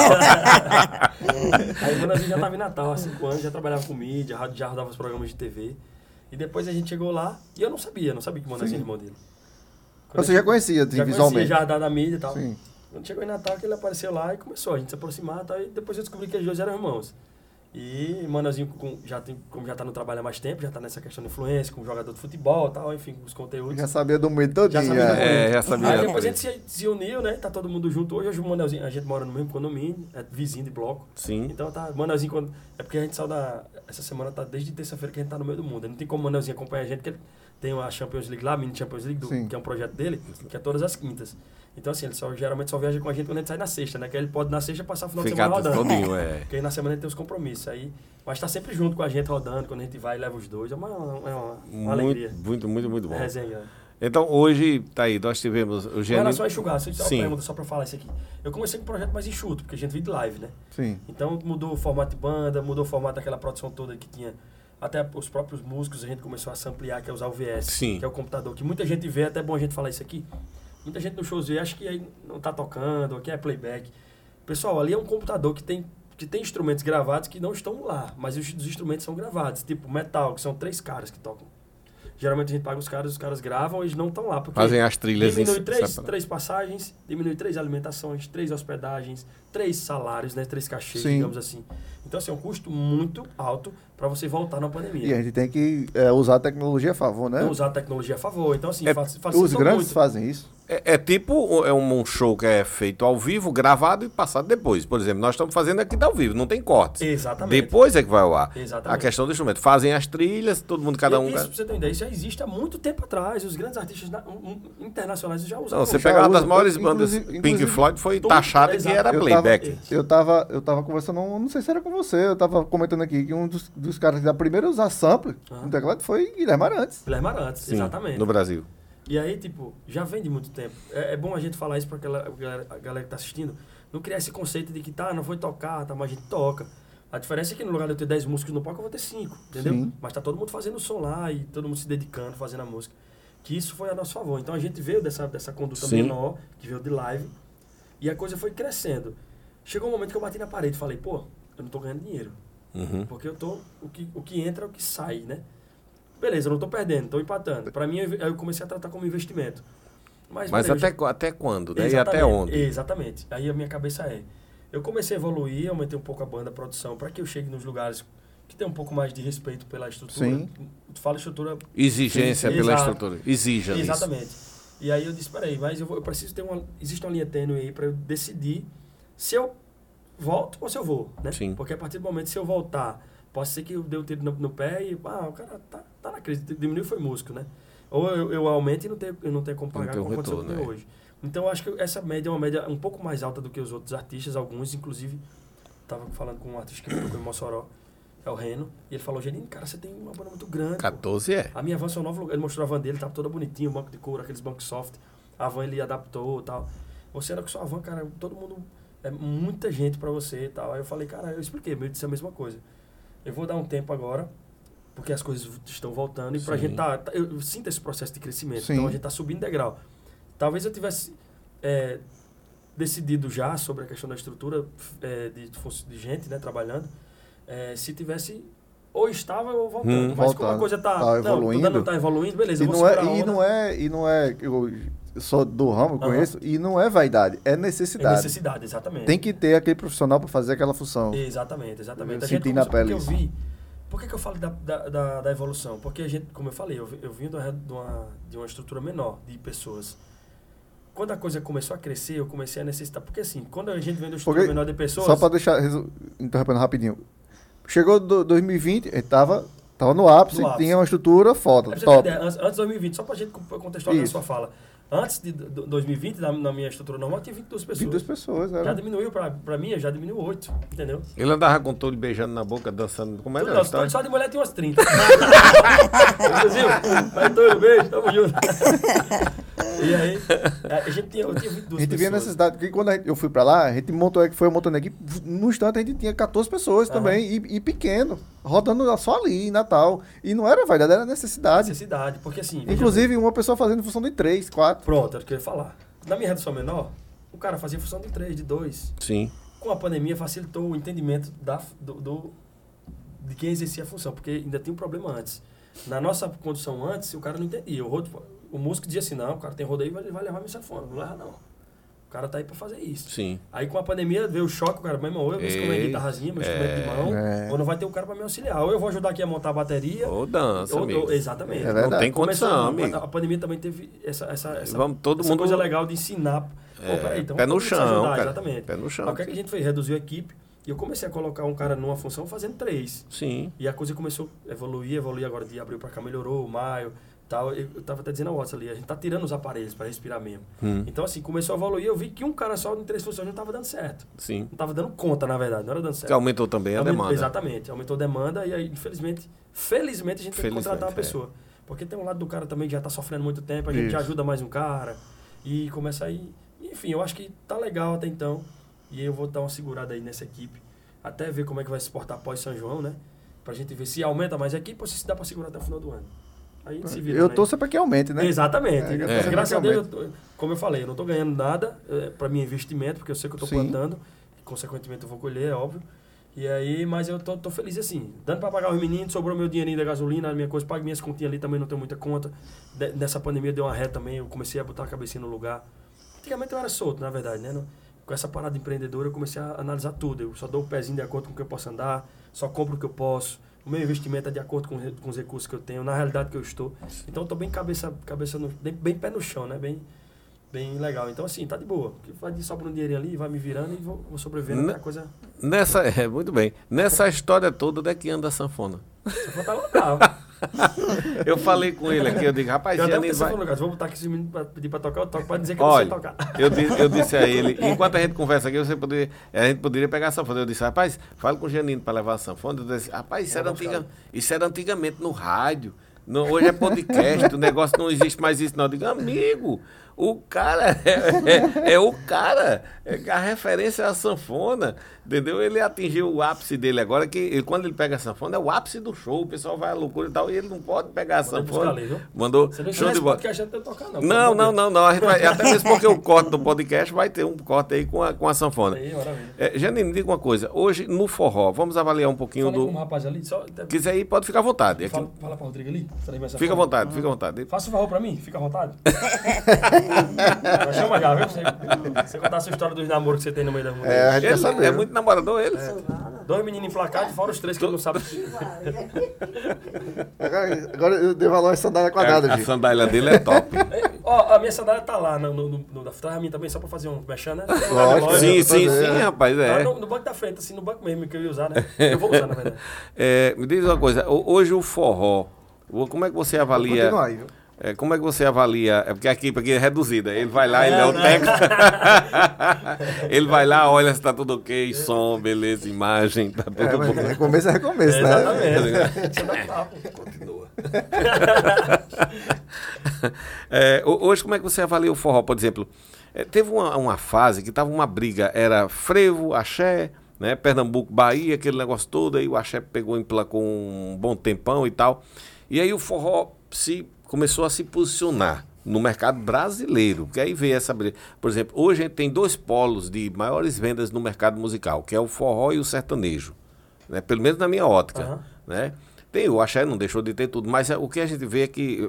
Aí o Manoelzinho já tava em Natal há 5 anos, já trabalhava com mídia, já rodava os programas de TV. E depois a gente chegou lá e eu não sabia que o Manoelzinho era irmão dele. Você já conhecia visualmente? Já da mídia e tal. Sim. Quando chegou em Natal, ele apareceu lá e começou a gente se aproximar e tal. E depois eu descobri que eles dois eram irmãos. E Manoelzinho, como já tá no trabalho há mais tempo, já tá nessa questão de influência, como jogador de futebol e tal, enfim, os conteúdos. Já sabia do meio todinho. Já sabia. Aí depois a gente se uniu, né? Tá todo mundo junto. Hoje o Manoelzinho, a gente mora no mesmo condomínio, é vizinho de bloco. Sim. Então tá, Manoelzinho, é porque a gente saiu da... Essa semana tá desde terça-feira que a gente tá no meio do mundo. Não tem como o Manoelzinho acompanhar a gente, porque ele tem a Champions League lá, a mini Champions League, que é um projeto dele, que é todas as quintas. Então, assim, ele geralmente só viaja com a gente quando a gente sai na sexta, né? Que aí ele pode, na sexta, passar o final de semana rodando. Porque aí na semana a gente tem os compromissos. Aí, mas tá sempre junto com a gente rodando, quando a gente vai, leva os dois. É uma alegria. Muito bom. Resenha. Então, hoje, tá aí, nós tivemos... O Gianinni... Era só enxugar, só pra falar isso aqui. Eu comecei com um projeto mais enxuto, porque a gente veio de live, né? Sim. Então, mudou o formato de banda, mudou o formato daquela produção toda que tinha... Até os próprios músicos, a gente começou a samplear, que é usar o VS, que é o computador. Que muita gente vê, até é bom a gente falar isso aqui... Muita gente no shows vê, acho que aí não tá tocando, aqui é playback. Pessoal, ali é um computador que tem instrumentos gravados que não estão lá, mas os instrumentos são gravados, tipo metal, que são 3 caras que tocam. Geralmente a gente paga os caras gravam e eles não estão lá. Porque fazem as trilhas. Diminui 3 passagens, diminui 3 alimentações, 3 hospedagens, 3 salários, né? 3 cachês, digamos assim. Então, assim, é um custo muito alto para você voltar na pandemia. E a gente tem que usar a tecnologia a favor, né? Usar a tecnologia a favor. Então, assim, facilitou os grandes muito. Fazem isso. É tipo um show que é feito ao vivo, gravado e passado depois. Por exemplo, nós estamos fazendo aqui ao vivo, não tem cortes. Exatamente. Depois é que vai ao ar. Exatamente. A questão do instrumento. Fazem as trilhas, todo mundo, cada um... Isso, pra você ter ideia, isso já existe há muito tempo atrás. Os grandes artistas internacionais já usavam. Não, você pega uma das maiores bandas, Pink Floyd, foi taxado que era playback. Eu tava conversando, não sei se era com você, eu tava comentando aqui que um dos caras da primeira a usar sample no teclado foi Guilherme Arantes. Guilherme Arantes, exatamente. No Brasil. E aí, tipo, já vem de muito tempo. É bom a gente falar isso pra a galera que tá assistindo. Não criar esse conceito de que não foi tocar, mas a gente toca. A diferença é que no lugar de eu ter 10 músicos no palco, eu vou ter 5, entendeu? Sim. Mas tá todo mundo fazendo o som lá e todo mundo se dedicando, fazendo a música. Que isso foi a nosso favor. Então a gente veio dessa conduta menor, que veio de live, e a coisa foi crescendo. Chegou um momento que eu bati na parede e falei, eu não tô ganhando dinheiro. Uhum. Porque eu tô... O que entra é o que sai, né? Beleza, eu não tô perdendo, tô empatando. Pra mim, eu comecei a tratar como investimento. Mas até quando, né? E até onde? Exatamente. Aí a minha cabeça eu comecei a evoluir, aumentei um pouco a banda, a produção, pra que eu chegue nos lugares que tem um pouco mais de respeito pela estrutura. Sim. Tu fala estrutura... Exigência pela estrutura. Exija isso. Exatamente. E aí eu disse, peraí, mas eu preciso ter existe uma linha tênue aí pra eu decidir se eu volto ou se eu vou, né? Sim. Porque a partir do momento, se eu voltar... Pode ser que eu dê o tiro no pé e... o cara tá na crise. Diminuiu foi músico, né? Ou eu aumento e não tenho como pagar como aconteceu retorno, né? Hoje. Então, eu acho que essa média é uma média um pouco mais alta do que os outros artistas. Alguns, inclusive... Tava falando com um artista que tocou em Mossoró. É o Reno. E ele falou, Gianinni, cara, você tem uma banda muito grande. 14 é. A minha van são 9 lugares. Ele mostrou a van dele, tava toda bonitinha. O banco de couro, aqueles bancos soft. A van ele adaptou e tal. Você era com sua van, cara, todo mundo... É muita gente pra você e tal. Aí eu falei, cara, eu expliquei. Meio disse a mesma coisa. Eu vou dar um tempo agora, porque as coisas estão voltando. E pra gente eu sinto esse processo de crescimento. Sim. Então a gente tá subindo degrau. Talvez eu tivesse decidido já sobre a questão da estrutura de gente, né, trabalhando. Se tivesse... Ou estava ou voltando. Mas como a coisa tá evoluindo. Não tá evoluindo, beleza. E não é... Eu sou do ramo, conheço, e não é vaidade, é necessidade. É necessidade, exatamente. Tem que ter aquele profissional para fazer aquela função. Exatamente. Sentindo na pele. Por que eu falo da evolução? Porque a gente, como eu falei, eu vim de uma estrutura menor de pessoas. Quando a coisa começou a crescer, eu comecei a necessitar. Porque assim, quando a gente vem de uma estrutura menor de pessoas... Só para deixar, interrompendo rapidinho. Chegou 2020, ele tava no ápice, tinha uma estrutura foda, top. Antes de 2020, só para a gente contextualizar a sua fala... Antes de 2020, na minha estrutura normal, tinha 22 pessoas. 22 pessoas, era. Já diminuiu, pra mim, já diminuiu 8, entendeu? Ele andava com todo beijando na boca, dançando. Como é que era? Só de mulher tem umas 30. Inclusive, vai todo beijo, tamo junto. E aí, eu tinha 22 pessoas. A gente via a necessidade, porque quando eu fui pra lá, a gente montando a equipe, no instante a gente tinha 14 pessoas também, e pequeno, rodando só ali, em Natal. E não era vaidade, era necessidade. Necessidade, porque assim... Inclusive, uma pessoa fazendo função de 3, 4. Pronto, era o que eu ia falar. Na minha redução menor, o cara fazia função de 3, de 2. Sim. Com a pandemia, facilitou o entendimento de quem exercia a função, porque ainda tinha um problema antes. Na nossa condição antes, o cara não entendia. O músico dizia assim, não, o cara tem rodeio, ele vai levar meu sanfona, não leva não. O cara tá aí pra fazer isso. Sim. Aí com a pandemia veio o choque, o cara, mas irmão, ou eu vou esconder guitarrazinha, meu instrumento de mão, ou não vai ter um cara pra me auxiliar. Ou eu vou ajudar aqui a montar a bateria. Ou dança, amigo. Exatamente. É, não tem condição, amigo. A pandemia também teve essa coisa legal de ensinar. Pô, peraí, então, pé no chão, cara. Exatamente. Pé no chão. Aí, o que a gente fez? Reduziu a equipe. E eu comecei a colocar um cara numa função fazendo 3. Sim. E a coisa começou a evoluir agora de abril pra cá, melhorou, maio, tal. Eu tava até dizendo a Watson ali, a gente tá tirando os aparelhos pra respirar mesmo. Então, assim, começou a evoluir, eu vi que um cara só em 3 funções não tava dando certo. Sim. Não tava dando conta, na verdade, não era dando certo. Porque aumentou também a demanda. Exatamente, aumentou a demanda e aí, felizmente a gente tem que contratar uma pessoa. Porque tem um lado do cara também que já tá sofrendo muito tempo, a gente ajuda mais um cara e começa a ir... Enfim, eu acho que tá legal até então. E eu vou dar uma segurada aí nessa equipe, até ver como é que vai se portar após São João, né? Pra gente ver se aumenta mais a equipe ou se dá pra segurar até o final do ano. Aí a gente se vira, eu torço pra que aumente, né? Exatamente. Graças a Deus, como eu falei, eu não tô ganhando nada pra mim investimento, porque eu sei que eu tô plantando, consequentemente eu vou colher, é óbvio. E aí, mas eu tô feliz assim, dando pra pagar os meninos, sobrou meu dinheirinho da gasolina, minha coisa, pago minhas continhas ali também, não tenho muita conta. Nessa pandemia deu uma ré também, eu comecei a botar a cabecinha no lugar. Antigamente eu era solto, na verdade, né? Com essa parada empreendedora, eu comecei a analisar tudo. Eu só dou o pezinho de acordo com o que eu posso andar, só compro o que eu posso. O meu investimento é de acordo com os recursos que eu tenho, na realidade que eu estou. Então, eu estou bem cabeça no, bem pé no chão, né? Bem legal. Então, assim, tá de boa. Vai sobrar um dinheirinho ali, vai me virando e vou sobrevivendo a coisa... muito bem. Nessa história toda, onde é que anda a sanfona? A sanfona tá lotada. Eu falei com ele aqui, eu digo, rapaz, eu Gianinni vai... Falou, vou botar aqui esse menino pra pedir pra tocar, eu toco pra dizer que olha, eu não sei tocar. Eu disse a ele, enquanto a gente conversa aqui, a gente poderia pegar a sanfona. Eu disse, rapaz, fala com o Gianinni pra levar a sanfona. Eu disse, rapaz, isso era antigamente no rádio. Hoje é podcast, o negócio não existe mais isso, não. Eu digo, amigo, o cara é o cara. A referência é a sanfona, entendeu? Ele atingiu o ápice dele agora, que quando ele pega a sanfona, é o ápice do show, o pessoal vai à loucura e tal, e ele não pode pegar a sanfona. Mandou show de bola. Não. A gente vai, até mesmo porque o corte do podcast vai ter um corte aí com a sanfona. Gianinni, diga uma coisa. Hoje, no forró, vamos avaliar um pouquinho do... Um rapaz ali, quiser ir, pode ficar à vontade. Fala pra Rodrigo ali. Fica à vontade, fica à vontade. Faça o favor pra mim, fica à vontade. Chama já, viu? Você contar a sua história dos namoros que você tem no meio da mulher. É, a gente quer saber. É muito namorador, ele. É. 2 meninos emplacados, fora os 3 que ele não sabe. Agora eu dei valor à sandália quadrada, gente. A sandália dele é top. A minha sandália tá lá no da frente, a minha também, só pra fazer um mexer, né? Lógico, sim, rapaz. É. No banco da frente, assim, no banco mesmo que eu ia usar, né? Eu vou usar, na verdade. Me diz uma coisa, hoje o forró, como é que você avalia... Vou continuar aí, viu? Como é que você avalia? Porque a equipe aqui é reduzida. Ele vai lá, ele é o técnico. Ele vai lá, olha se tá tudo ok, som, beleza, imagem, tá tudo bom. Recomeço, né? Exatamente. Continua. Hoje, como é que você avalia o forró, por exemplo? Teve uma fase que tava uma briga, era frevo, axé, né? Pernambuco, Bahia, aquele negócio todo, aí o axé pegou, emplacou um bom tempão e tal. E aí o forró começou a se posicionar no mercado brasileiro, porque aí veio essa... Por exemplo, hoje a gente tem 2 polos de maiores vendas no mercado musical, que é o forró e o sertanejo, né? Pelo menos na minha ótica, né? Tem o axé, não deixou de ter tudo, mas o que a gente vê é que...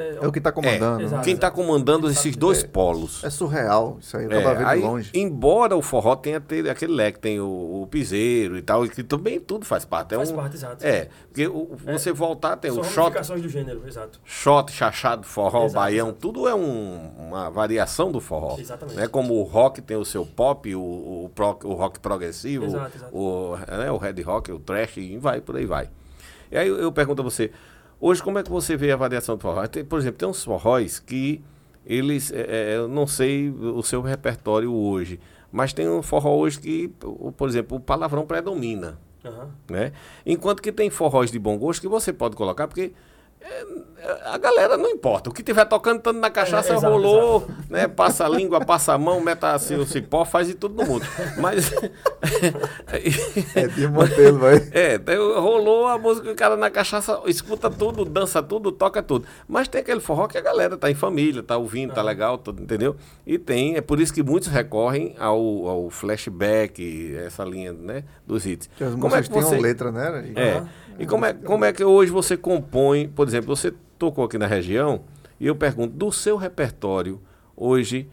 É o que está comandando. Quem está comandando esses 2 polos. É surreal isso aí, dá pra ver de longe. Embora o forró tenha aquele leque, tem o piseiro e tal, que também tudo faz parte. Faz parte, exato. Porque você voltar, tem o shot... São ramificações do gênero, exato. Shot, chachado, forró, baião, tudo é uma variação do forró. Exatamente. Né? Como o rock tem o seu pop, o rock progressivo, exato. O hard rock, o thrash, e vai, por aí vai. E aí eu pergunto a você, hoje como é que você vê a variação do forró? Por exemplo, tem uns forróis que eles, eu não sei o seu repertório hoje, mas tem um forró hoje que, por exemplo, o palavrão predomina, né? Enquanto que tem forróis de bom gosto que você pode colocar, porque a galera não importa, o que tiver tocando, estando na cachaça, rolou, né? Passa a língua, passa a mão, meta assim o cipó, faz de tudo no mundo. Mas rolou a música, o cara na cachaça escuta tudo, dança tudo, toca tudo. Mas tem aquele forró que a galera tá em família, tá ouvindo, tá legal, tudo, entendeu? E é por isso que muitos recorrem ao flashback, essa linha, né, dos hits. Porque as músicas têm uma letra, né? E como é que hoje você compõe, por exemplo, você tocou aqui na região, e eu pergunto, do seu repertório hoje,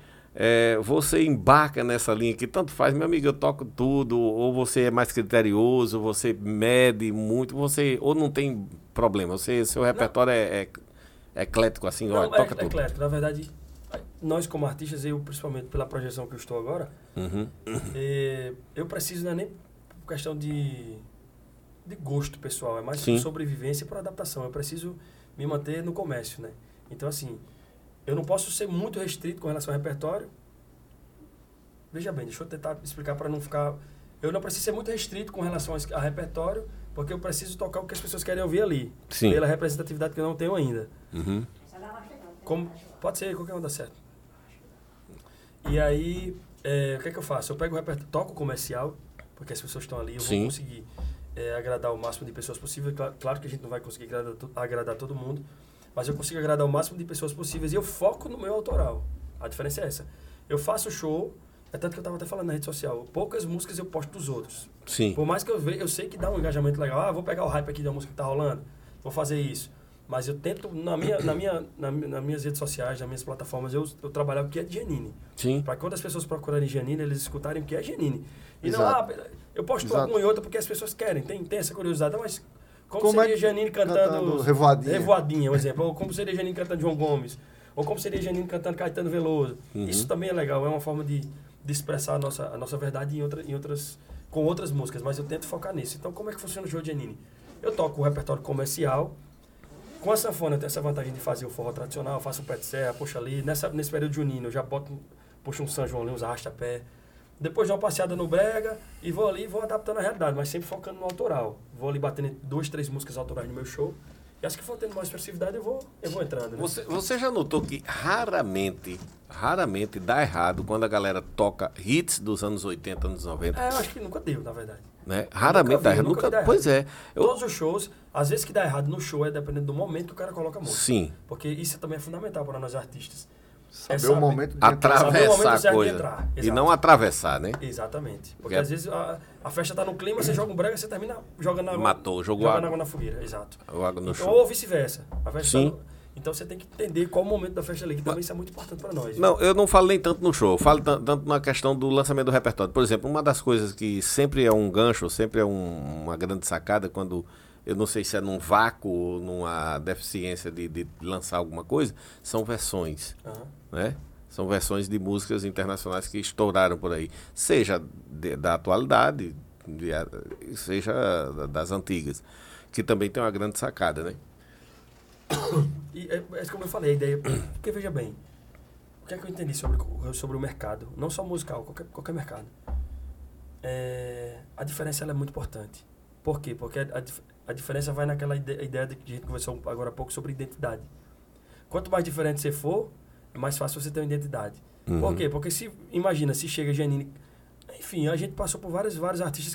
você embarca nessa linha que tanto faz, meu amigo, eu toco tudo, ou você é mais criterioso, você mede muito, você ou não tem problema, você, seu repertório é eclético assim, não, olha, toca tudo. Eclético, na verdade, nós como artistas, eu principalmente pela projeção que eu estou agora, eu preciso, não é nem por questão de gosto pessoal, é mais sobrevivência por adaptação, eu preciso me manter no comércio, né? Então assim, eu não posso ser muito restrito com relação ao repertório. Veja bem, deixa eu tentar explicar para não ficar... Eu não preciso ser muito restrito com relação ao repertório, porque eu preciso tocar o que as pessoas querem ouvir ali. Sim. Pela representatividade que eu não tenho ainda. Uhum. Como... Pode ser, qualquer um dá certo. E aí, o que é que eu faço? Eu pego o repertório, toco o comercial, porque as pessoas estão ali, eu vou conseguir agradar o máximo de pessoas possível. Claro que a gente não vai conseguir agradar todo mundo, mas eu consigo agradar o máximo de pessoas possíveis e eu foco no meu autoral. A diferença é essa. Eu faço show, é tanto que eu estava até falando na rede social, poucas músicas eu posto dos outros. Sim. Por mais que eu veja, eu sei que dá um engajamento legal, vou pegar o hype aqui da música que tá rolando, vou fazer isso. Mas eu tento, nas minhas redes sociais, nas minhas plataformas, eu trabalhar o que é Gianinni. Sim. Para quando as pessoas procurarem Gianinni, eles escutarem o que é Gianinni. E Exato. Não, eu posto uma e outra porque as pessoas querem, tem essa curiosidade, mas... Como seria Gianinni cantando Revoadinha, um exemplo. Ou como seria Gianinni cantando João Gomes. Ou como seria Gianinni cantando Caetano Veloso. Uhum. Isso também é legal. É uma forma de expressar a nossa verdade com outras músicas. Mas eu tento focar nisso. Então, como é que funciona o show de Gianinni? Eu toco o repertório comercial. Com a sanfona, eu tenho essa vantagem de fazer o forró tradicional. Eu faço o pé de serra, puxo ali. Nesse período junino, eu já puxo um São João ali, uns arrasta-pé. Depois dou uma passeada no brega e vou ali, vou adaptando a realidade, mas sempre focando no autoral. Vou ali batendo 2, 3 músicas autorais no meu show. E acho que for tendo mais expressividade, eu vou entrando. Né? Você já notou que raramente dá errado quando a galera toca hits dos anos 80, anos 90? Eu acho que nunca deu, na verdade. Né? Raramente dá errado. Nunca dá errado. Pois é. Todos os shows, às vezes que dá errado no show é dependendo do momento que o cara coloca a música. Sim. Porque isso também é fundamental para nós artistas. Saber o momento de atravessar a coisa. E não atravessar, né? Exatamente. Porque às vezes a festa tá no clima, você joga um brega, você termina jogando na água. Matou, jogou água na fogueira, exato. Água no chão. Ou vice-versa. A festa Sim. Tá... Então você tem que entender qual o momento da festa ali, que também isso é muito importante para nós. Não, eu não falo nem tanto no show, eu falo tanto na questão do lançamento do repertório. Por exemplo, uma das coisas que sempre é um gancho, sempre é uma grande sacada quando... Eu não sei se é num vácuo ou numa deficiência de lançar alguma coisa, são versões, né? São versões de músicas internacionais que estouraram por aí, seja da atualidade, seja das antigas, que também tem uma grande sacada, né? E é como eu falei, a ideia... Porque, veja bem, o que é que eu entendi sobre o mercado, não só musical, qualquer mercado? A diferença ela é muito importante. Por quê? Porque a diferença vai naquela ideia de que a gente conversou agora há pouco sobre identidade. Quanto mais diferente você for, mais fácil você ter uma identidade. Uhum. Por quê? Porque se chega Gianinni... Enfim, a gente passou por vários artistas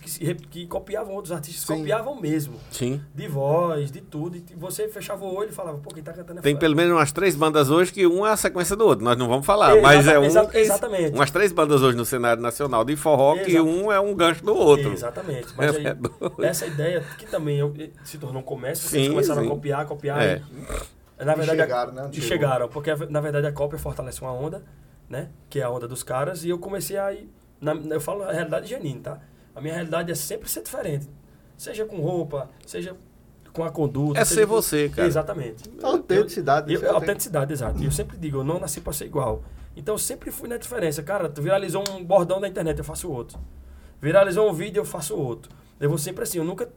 que copiavam outros artistas, Sim. copiavam mesmo. Sim. De voz, de tudo. E você fechava o olho e falava, pô, quem tá cantando é Tem pelo menos umas 3 bandas hoje que uma é a sequência do outro, nós não vamos falar. Mas é exatamente. Umas 3 bandas hoje no cenário nacional de forró que um é um gancho do outro. Exatamente. Mas aí, essa ideia que também se tornou um comércio, vocês começaram a copiar. Na verdade, chegaram, porque na verdade a cópia fortalece uma onda, né? Que é a onda dos caras, e eu comecei a ir... eu falo a realidade de Gianinni, tá? A minha realidade é sempre ser diferente. Seja com roupa, seja com a conduta. É ser você, cara. Exatamente. Autenticidade. Autenticidade, exato. E eu sempre digo, eu não nasci pra ser igual. Então eu sempre fui na diferença. Cara, viralizou um bordão na internet, eu faço outro. Viralizou um vídeo, eu faço outro. Eu vou sempre assim, eu nunca...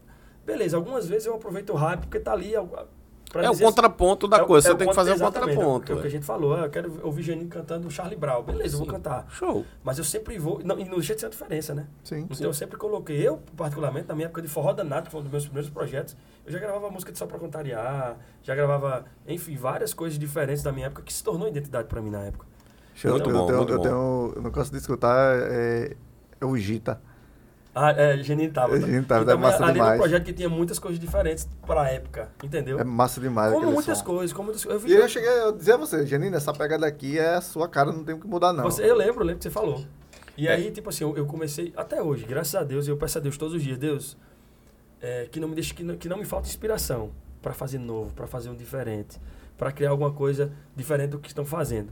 Beleza, algumas vezes eu aproveito o hype porque tá ali... É o contraponto da coisa, você tem que fazer o contraponto. É o que a gente falou, eu quero ouvir Gianinni cantando Charlie Brown, beleza, eu vou cantar. Show. Mas eu sempre vou, e não deixa de ser a diferença, né? Sim. Então eu sempre coloquei, eu particularmente, na minha época de forró danado, que foi um dos meus primeiros projetos, eu já gravava música de Só Pra Contrariar, já gravava, enfim, várias coisas diferentes da minha época, que se tornou identidade pra mim na época. Show, então, eu não gosto de escutar, é o Gita. Gianinni tava. Então, é massa ali demais. Era um projeto que tinha muitas coisas diferentes pra época, entendeu? É massa demais. Como muitas coisas. E eu cheguei a dizer a você, Gianinni, essa pegada aqui é a sua cara, não tem o que mudar, não. Eu lembro que você falou. E aí, tipo assim, eu comecei, até hoje, graças a Deus, eu peço a Deus todos os dias, Deus, que não me falte inspiração pra fazer novo, pra fazer um diferente, pra criar alguma coisa diferente do que estão fazendo.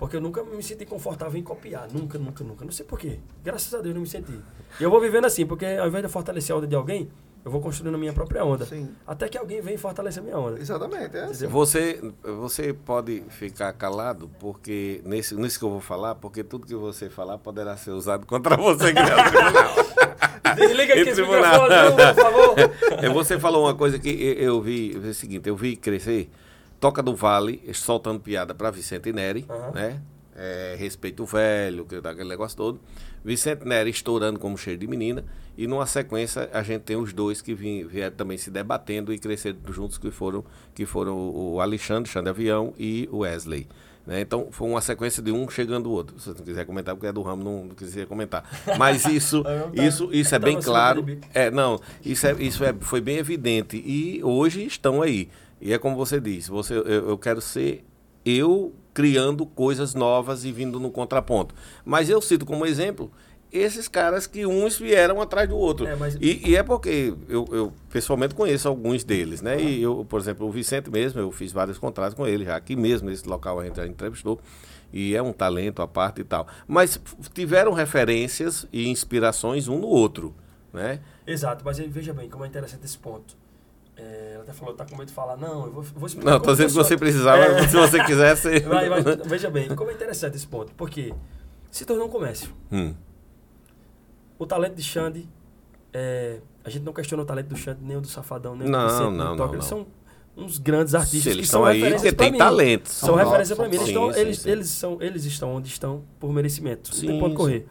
Porque eu nunca me senti confortável em copiar. Nunca, nunca, nunca. Não sei por quê. Graças a Deus não me senti. E eu vou vivendo assim, porque ao invés de eu fortalecer a onda de alguém, eu vou construindo a minha própria onda. Sim. Até que alguém vem fortalecer a minha onda. Exatamente. É assim. Você pode ficar calado, porque nisso que eu vou falar, porque tudo que você falar poderá ser usado contra você. Desliga aqui esse microfone, por favor. Você falou uma coisa que eu vi, é o seguinte, eu vi crescer... Toca do Vale, soltando piada para Vicente Nery, né? É, respeito o velho, que dá aquele negócio todo. Vicente Nery estourando como cheiro de menina. E numa sequência, a gente tem os dois que vieram também se debatendo e crescendo juntos, que foram o Alexandre, Xande Avião e o Wesley. Né? Então, foi uma sequência de um chegando o outro. Se você não quiser comentar, porque é do ramo, não quiser comentar. Mas isso é bem claro. Foi bem evidente. E hoje estão aí. E é como você diz, eu quero ser eu criando coisas novas e vindo no contraponto. Mas eu cito como exemplo esses caras que uns vieram atrás do outro. E é porque eu pessoalmente conheço alguns deles, né? E eu, por exemplo, o Vicente mesmo, eu fiz vários contratos com ele já aqui mesmo, nesse local a gente já entrevistou. E é um talento à parte e tal. Mas tiveram referências e inspirações um no outro, né? Exato, mas veja bem como é interessante esse ponto. Ela até falou, tá com medo de falar, não, eu vou explicar. Não, estou dizendo que você precisava, se você quisesse. Veja bem, como é interessante esse ponto, porque se tornou um comércio. O talento de Xande, a gente não questiona o talento do Xande, nem o do Safadão, nem o do Vicente, nem o Toca. Eles são uns grandes artistas. Se eles estão aí, porque tem talento. São referência para mim. Eles estão onde estão por merecimento. Não tem ponto de correr.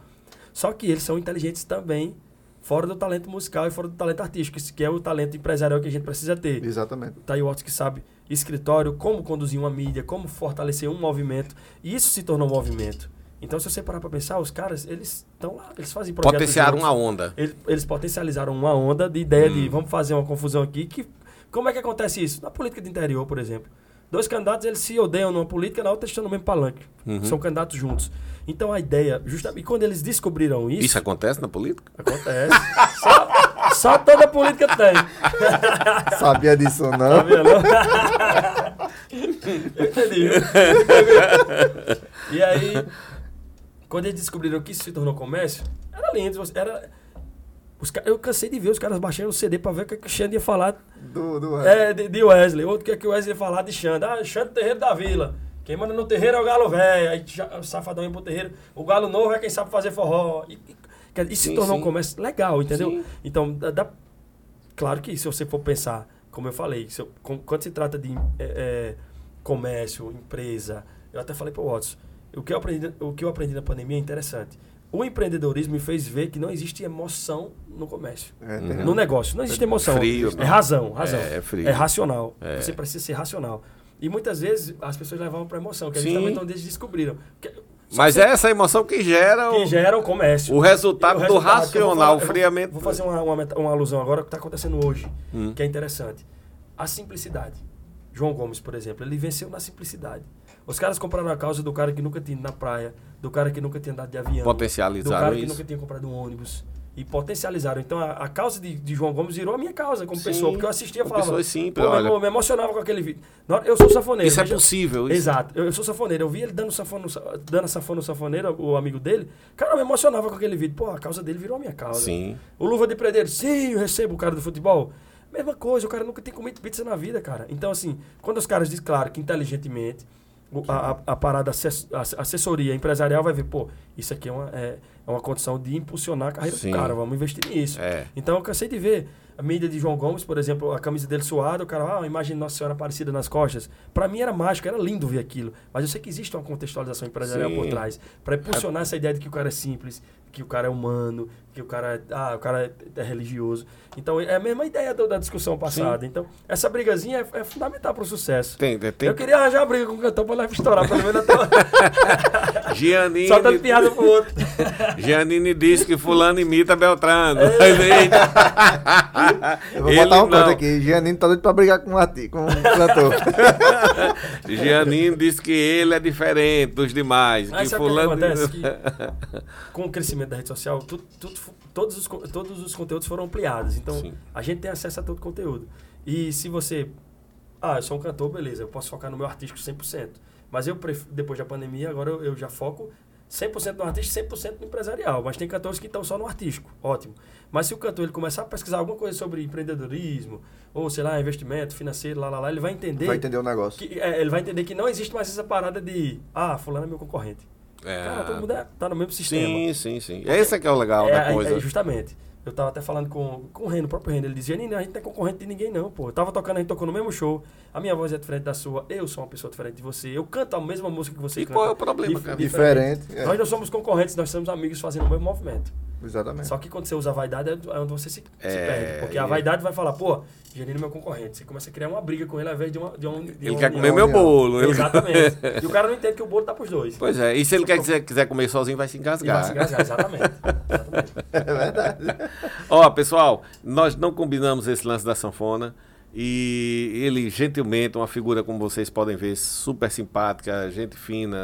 Só que eles são inteligentes também. Fora do talento musical e fora do talento artístico, que é o talento empresarial que a gente precisa ter. Exatamente. Tá aí o Otto que sabe escritório, como conduzir uma mídia, como fortalecer um movimento. E isso se tornou um movimento. Então, se você parar para pensar, os caras, eles estão lá, eles fazem projetos. Potenciaram uma onda. Eles potencializaram uma onda de ideia de vamos fazer uma confusão aqui. Como é que acontece isso? Na política de interior, por exemplo. Dois candidatos, eles se odeiam numa política, na outra estão no mesmo palanque. São candidatos juntos. Então, a ideia... Justamente, quando eles descobriram isso... Isso acontece na política? Acontece. só toda política tem. Sabia disso ou não? Sabia não? Entendi. E aí, quando eles descobriram que isso se tornou comércio, era lindo. Eu cansei de ver os caras baixando o CD pra ver o que o Xande ia falar do Wesley. De Wesley. Outro que o Wesley ia falar de Xande. Xande Terreiro da Vila. Quem manda no terreiro é o galo velho. Aí o Safadão ia pro terreiro. O galo novo é quem sabe fazer forró. E se tornou um comércio legal, entendeu? Sim. Então, claro que se você for pensar, como eu falei, quando se trata de comércio, empresa... Eu até falei pro Watson, o que eu aprendi na pandemia é interessante. O empreendedorismo me fez ver que não existe emoção no comércio. No negócio. Não existe emoção. Frio, é razão. É frio. É racional. É. Você precisa ser racional. E muitas vezes as pessoas levavam para emoção, que justamente onde eles descobriram. Mas é essa emoção que gera o comércio. O resultado do racional, o friamento. Vou fazer uma alusão agora ao que está acontecendo hoje, que é interessante. A simplicidade. João Gomes, por exemplo, ele venceu na simplicidade. Os caras compraram a causa do cara que nunca tinha ido na praia, do cara que nunca tinha andado de avião, do cara que nunca tinha comprado um ônibus. E potencializaram. Então, a causa de João Gomes virou a minha causa como pessoa. Porque eu assistia e falava... Simples, eu me emocionava com aquele vídeo. Eu sou sanfoneiro. Isso é possível. Isso. Exato. Eu sou sanfoneiro. Eu vi ele dando sanfona no sanfoneiro, o amigo dele. Cara, eu me emocionava com aquele vídeo. A causa dele virou a minha causa. Sim. O Luva de Predeiro. Sim, eu recebo o cara do futebol. Mesma coisa. O cara nunca tem comido pizza na vida, cara. Então, assim, quando os caras dizem, claro, que inteligentemente... A parada, a assessoria empresarial vai ver, isso aqui é uma condição de impulsionar a carreira do cara, vamos investir nisso. Então eu cansei de ver a mídia de João Gomes, por exemplo, a camisa dele suada, o cara, imagem de Nossa Senhora Aparecida nas costas. Pra mim era mágico, era lindo ver aquilo. Mas eu sei que existe uma contextualização empresarial por trás, pra impulsionar essa ideia de que o cara é simples, que o cara é humano, que o cara é religioso. Então, é a mesma ideia da discussão passada. Sim. Então, essa brigazinha é fundamental para o sucesso. Eu queria arranjar uma briga com o cantor para levar estourar, pelo menos até... Gianini... Só dando piada pro outro. Gianini disse que fulano imita Beltrano. Eu vou botar um canto aqui. Gianini tá doido para brigar com o cantor. Gianini disse que ele é diferente dos demais. Mas que fulano... que com o crescimento da rede social, todos os conteúdos foram ampliados. Então, a gente tem acesso a todo conteúdo. E se você... eu sou um cantor, beleza. Eu posso focar no meu artístico 100%. Mas eu, depois da pandemia, agora eu já foco 100% no artístico, 100% no empresarial. Mas tem cantores que estão só no artístico, ótimo. Mas se o cantor ele começar a pesquisar alguma coisa sobre empreendedorismo, ou sei lá, investimento financeiro, lá, ele vai entender... Vai entender o negócio. Que, ele vai entender que não existe mais essa parada de... Ah, fulano é meu concorrente. É... Cara, todo mundo tá no mesmo sistema. Sim. Esse é que é o legal da coisa. Justamente. Eu tava até falando com o Reno, o próprio Reno. Ele dizia, a gente não é concorrente de ninguém não, pô. Eu tava tocando, a gente tocou no mesmo show. A minha voz é diferente da sua. Eu sou uma pessoa diferente de você. Eu canto a mesma música que você canta. E qual é o problema, cara? Diferente. É. Nós não somos concorrentes, nós somos amigos fazendo o mesmo movimento. Exatamente. Só que quando você usa a vaidade é onde você se perde. Porque a vaidade vai falar, pô, Gianinni é meu concorrente. Você começa a criar uma briga com ele ao invés de um quer comer meu bolo. Exatamente. E o cara não entende que o bolo tá pros dois. Pois é. E se ele quiser comer sozinho, vai se engasgar. Vai se engasgar, exatamente. É verdade. Ó, pessoal, nós não combinamos esse lance da sanfona. E ele, gentilmente, uma figura, como vocês podem ver, super simpática, gente fina,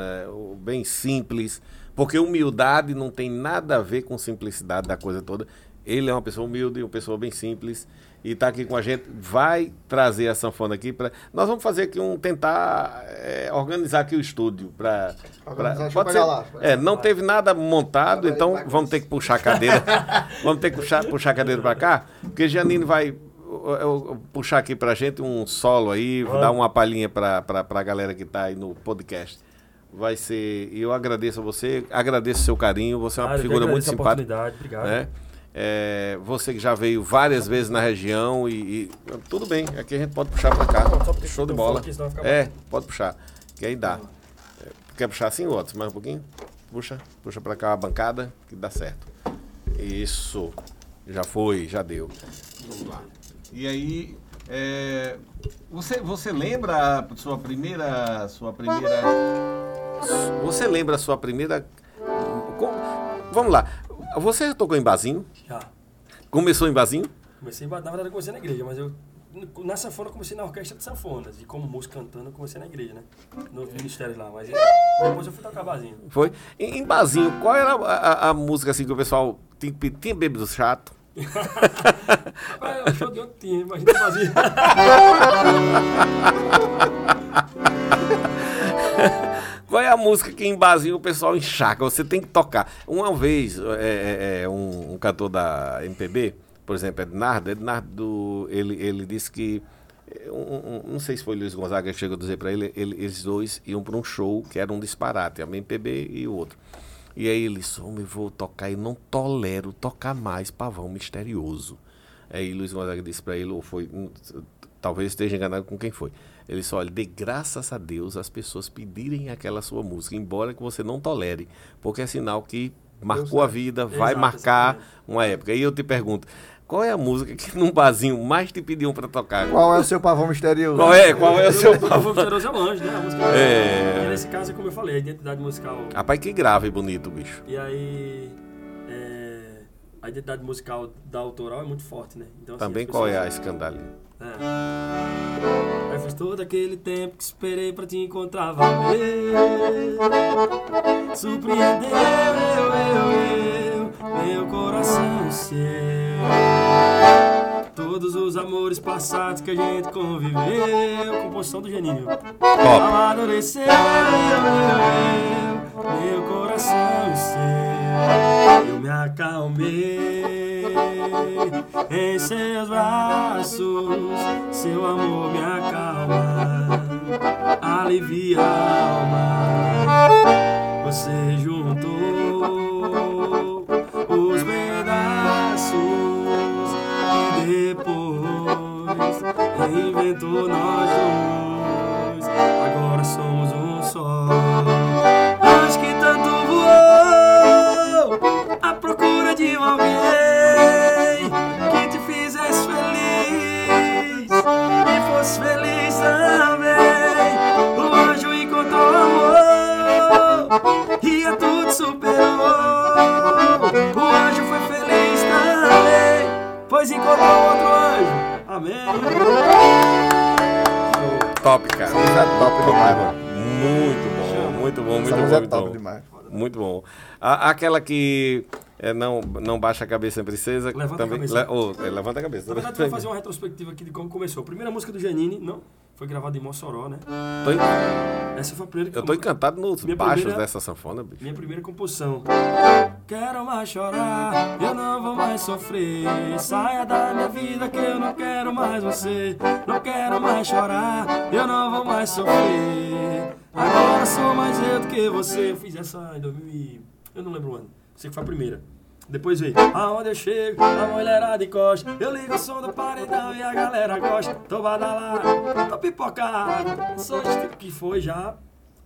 bem simples. Porque humildade não tem nada a ver com simplicidade da coisa toda. Ele é uma pessoa humilde, uma pessoa bem simples. E está aqui com a gente, vai trazer a sanfona aqui. Nós vamos fazer aqui organizar aqui o estúdio. Não teve nada montado, então vamos ter que puxar a cadeira. Vamos ter que puxar a cadeira para cá, porque Gianinni vai... Eu puxar aqui pra gente um solo aí, vou dar uma palhinha pra galera que tá aí no podcast. Vai ser... Eu agradeço a você, agradeço o seu carinho, você é uma figura muito simpática. Obrigado. Né? Você que já veio várias vezes na região e... Tudo bem, aqui a gente pode puxar pra cá. Show de bola. Pode puxar, que aí dá. Quer puxar assim, Otis? Mais um pouquinho? Puxa pra cá a bancada, que dá certo. Isso. Já foi, já deu. Vamos lá. E aí, você lembra a sua primeira... Você lembra a sua primeira... Vamos lá. Você tocou em barzinho? Já. Começou em barzinho? Comecei, na verdade, eu comecei na igreja, mas eu... Na sanfona, eu comecei na Orquestra de Sanfonas. E como músico cantando, eu comecei na igreja, né? No ministério lá, mas depois eu fui tocar barzinho. Foi? Em barzinho, qual era a música, assim, que o pessoal... Tinha bêbado chato? Rapaz, eu show de outro time, imagina o barzinho. Qual é a música que em barzinho o pessoal enxaca? Você tem que tocar. Uma vez, um cantor da MPB... Por exemplo, Ednardo, ele disse que... não sei se foi Luiz Gonzaga que chegou a dizer para ele, eles dois iam para um show que era um disparate, a MPB e o outro. E aí ele disse, eu vou tocar e não tolero tocar mais Pavão Misterioso. Aí Luiz Gonzaga disse para ele, ou foi... Talvez esteja enganado com quem foi. Ele disse, olha, dê graças a Deus as pessoas pedirem aquela sua música, embora que você não tolere, porque é sinal que marcou a vida, vai marcar uma época. E eu te pergunto, qual é a música que num barzinho mais te pediam pra tocar? Qual é o seu pavão misterioso? Qual é o seu pavão misterioso? É o anjo, né? A música E nesse caso, como eu falei, a identidade musical... Rapaz, que grave e bonito, bicho. E aí, a identidade musical da autoral é muito forte, né? Então, assim, também qual é a escandalinha? Aí faz todo aquele tempo que esperei pra te encontrar, valeu. Surpreendeu, meu coração seu. Todos os amores passados que a gente conviveu. Composição do Gianinni. Amadureceu, meu coração seu. Eu me acalmei em seus braços. Seu amor me acalma, alivia a alma. Você juntou os pedaços e depois reinventou nós dois. Agora somos um só. Acho que tanto voou à procura de um alguém que te fizesse feliz e fosse feliz também. O anjo encontrou amor e a tudo superou. O anjo foi feliz também, pois encontrou outro anjo. Amém. Top, cara. Top demais, mano. Muito bom, muito bom. Muito bom. Muito bom. Aquela que Não baixa a cabeça, princesa. Levanta também, a cabeça. Levanta a cabeça. Na verdade, vou fazer uma retrospectiva aqui de como começou. A primeira música do Gianinni, não, foi gravada em Mossoró, né? Essa foi a primeira que eu tô encantado nos baixos dessa sanfona, bicho. Minha primeira composição. Quero mais chorar, eu não vou mais sofrer. Saia da minha vida que eu não quero mais você. Não quero mais chorar, eu não vou mais sofrer. Agora sou mais eu do que você. Eu fiz essa em 2000 e... eu não lembro o ano. Sei que foi a primeira. Depois veio, aonde eu chego, a mulherada encosta. Eu ligo o som do paredão e a galera gosta. Tô badalado, tô pipocado. Só isso que foi já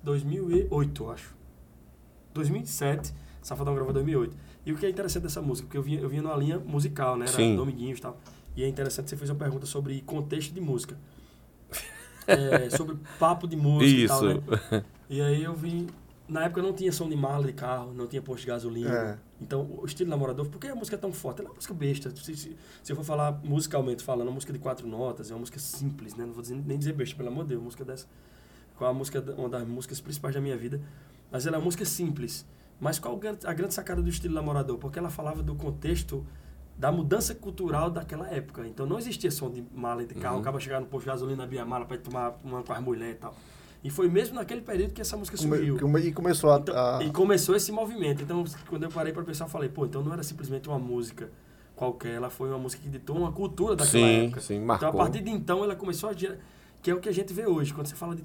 2008, acho. 2007. Safadão gravou em 2008. E o que é interessante dessa música? Porque eu vinha numa linha musical, né? Era Dominguinhos e tal. E é interessante, você fez uma pergunta sobre contexto de música. Sobre papo de música isso. E tal, né? E aí eu vim... Na época não tinha som de marla de carro, não tinha posto de gasolina. Então, o estilo namorador... Por que a música é tão forte? Ela é uma música besta. Se eu for falar musicalmente falando, é uma música de 4 notas, é uma música simples, né? Não vou nem dizer besta, pelo amor de Deus. Música dessa... Uma das músicas principais da minha vida. Mas ela é uma música simples. Mas qual a grande sacada do estilo namorador? Porque ela falava do contexto da mudança cultural daquela época. Então, não existia som de mala e de carro. Acaba chegando no posto de gasolina, abria a mala para tomar uma com as mulheres e tal. E foi mesmo naquele período que essa música surgiu. E começou esse movimento. Então, quando eu parei para pensar, eu falei, então não era simplesmente uma música qualquer. Ela foi uma música que ditou uma cultura daquela época. Sim, marcou. Então, a partir de então, ela começou a gerar... Que é o que a gente vê hoje. Quando você fala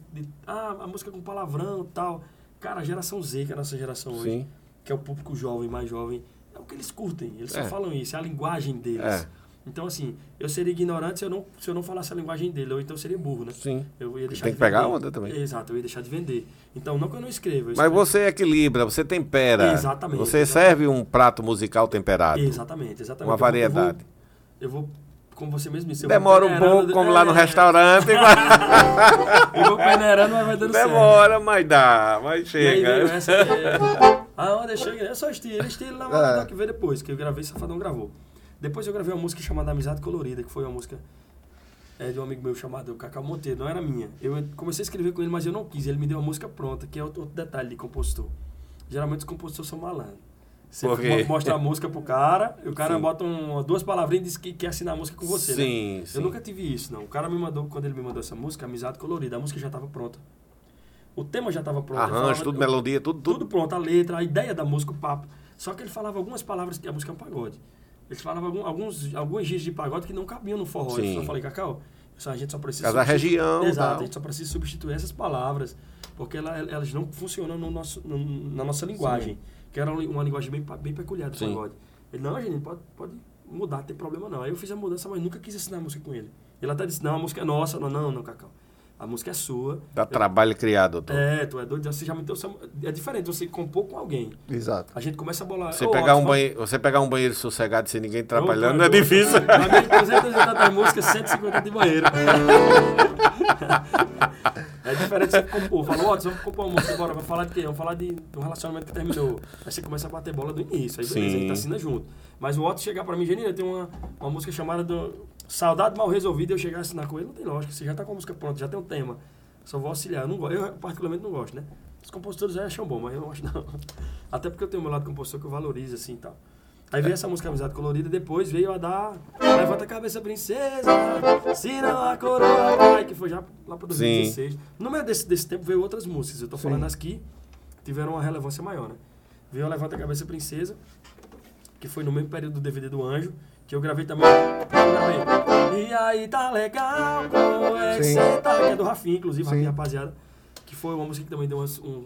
a música com palavrão e tal... Cara, a geração Z, que é a nossa geração hoje, que é o público jovem, mais jovem, é o que eles curtem, eles só falam isso, é a linguagem deles. Então, assim, eu seria ignorante se eu não falasse a linguagem dele, ou então eu seria burro, né? Sim, eu ia deixar tem de que vender. Pegar a onda também. Exato, eu ia deixar de vender. Então, não que eu não escreva. Mas você equilibra, você tempera. Exatamente. Você serve um prato musical temperado. Exatamente. Uma variedade. Eu vou como você mesmo disse. Demora um pouco, como lá no restaurante. Eu vou peneirando, mas vai dando certo. Demora, mas dá, mas chega. E aí veio essa onda chega, é só estilo na hora que veio depois, que eu gravei, Safadão gravou. Depois eu gravei uma música chamada Amizade Colorida, que foi uma música de um amigo meu chamado Cacau Monteiro, não era minha. Eu comecei a escrever com ele, mas eu não quis, ele me deu uma música pronta, que é outro detalhe de compositor. Geralmente os compositores são malandros. Você mostra a música pro cara, e o cara bota 2 palavrinhas e diz que quer assinar a música com você, né? Eu nunca tive isso, não. O cara quando ele me mandou essa música, Amizade Colorida, a música já estava pronta. O tema já estava pronto. Arranjo, tudo, melodia, tudo. Tudo pronto, a letra, a ideia da música, o papo. Só que ele falava algumas palavras, que a música é um pagode. Ele falava alguns giros de pagode que não cabiam no forró. Eu falei, Cacau, a gente só precisa... Cada região. Exato, a gente só precisa substituir essas palavras, porque elas não funcionam na nossa linguagem. Que era uma linguagem bem peculiar do pagode. Ele, não, gente, pode mudar, não tem problema não. Aí eu fiz a mudança, mas nunca quis assinar a música com ele. Ele até disse, não, a música é nossa. Não, Cacau. A música é sua. Dá trabalho criado, doutor. Tu é doido. Você já me deu, é diferente você compor com alguém. Exato. A gente começa a bolar. Você pegar um banheiro sossegado sem ninguém atrapalhando é difícil. Mas mesmo 380 músicas, 150 de banheiro. É diferente você compor. Falou, vamos compor uma música, bora, vamos falar de quê? Vamos falar de um relacionamento que terminou. Aí você começa a bater bola do início, aí beleza, a gente assina junto. Mas o Otto chegar pra mim, Gianinni, tem uma música chamada do Saudade Mal Resolvida, eu chegar a assinar com ele, não tem lógica, você já tá com a música pronta, já tem um tema. Só vou auxiliar, eu particularmente não gosto, né? Os compositores já acham bom, mas eu não gosto não. Até porque eu tenho o meu lado compositor que eu valorizo assim e tal. Aí veio essa música Amizade Colorida, depois veio a dar Levanta a Cabeça Princesa, se não a coroa cai, que foi já lá para 2016. No meio desse tempo veio outras músicas, eu tô falando as que tiveram uma relevância maior, né? Veio a Levanta a Cabeça Princesa, que foi no mesmo período do DVD do Anjo, que eu gravei também. E aí tá legal, que é do Rafinha, inclusive, Rafinha, rapaziada, que foi uma música que também deu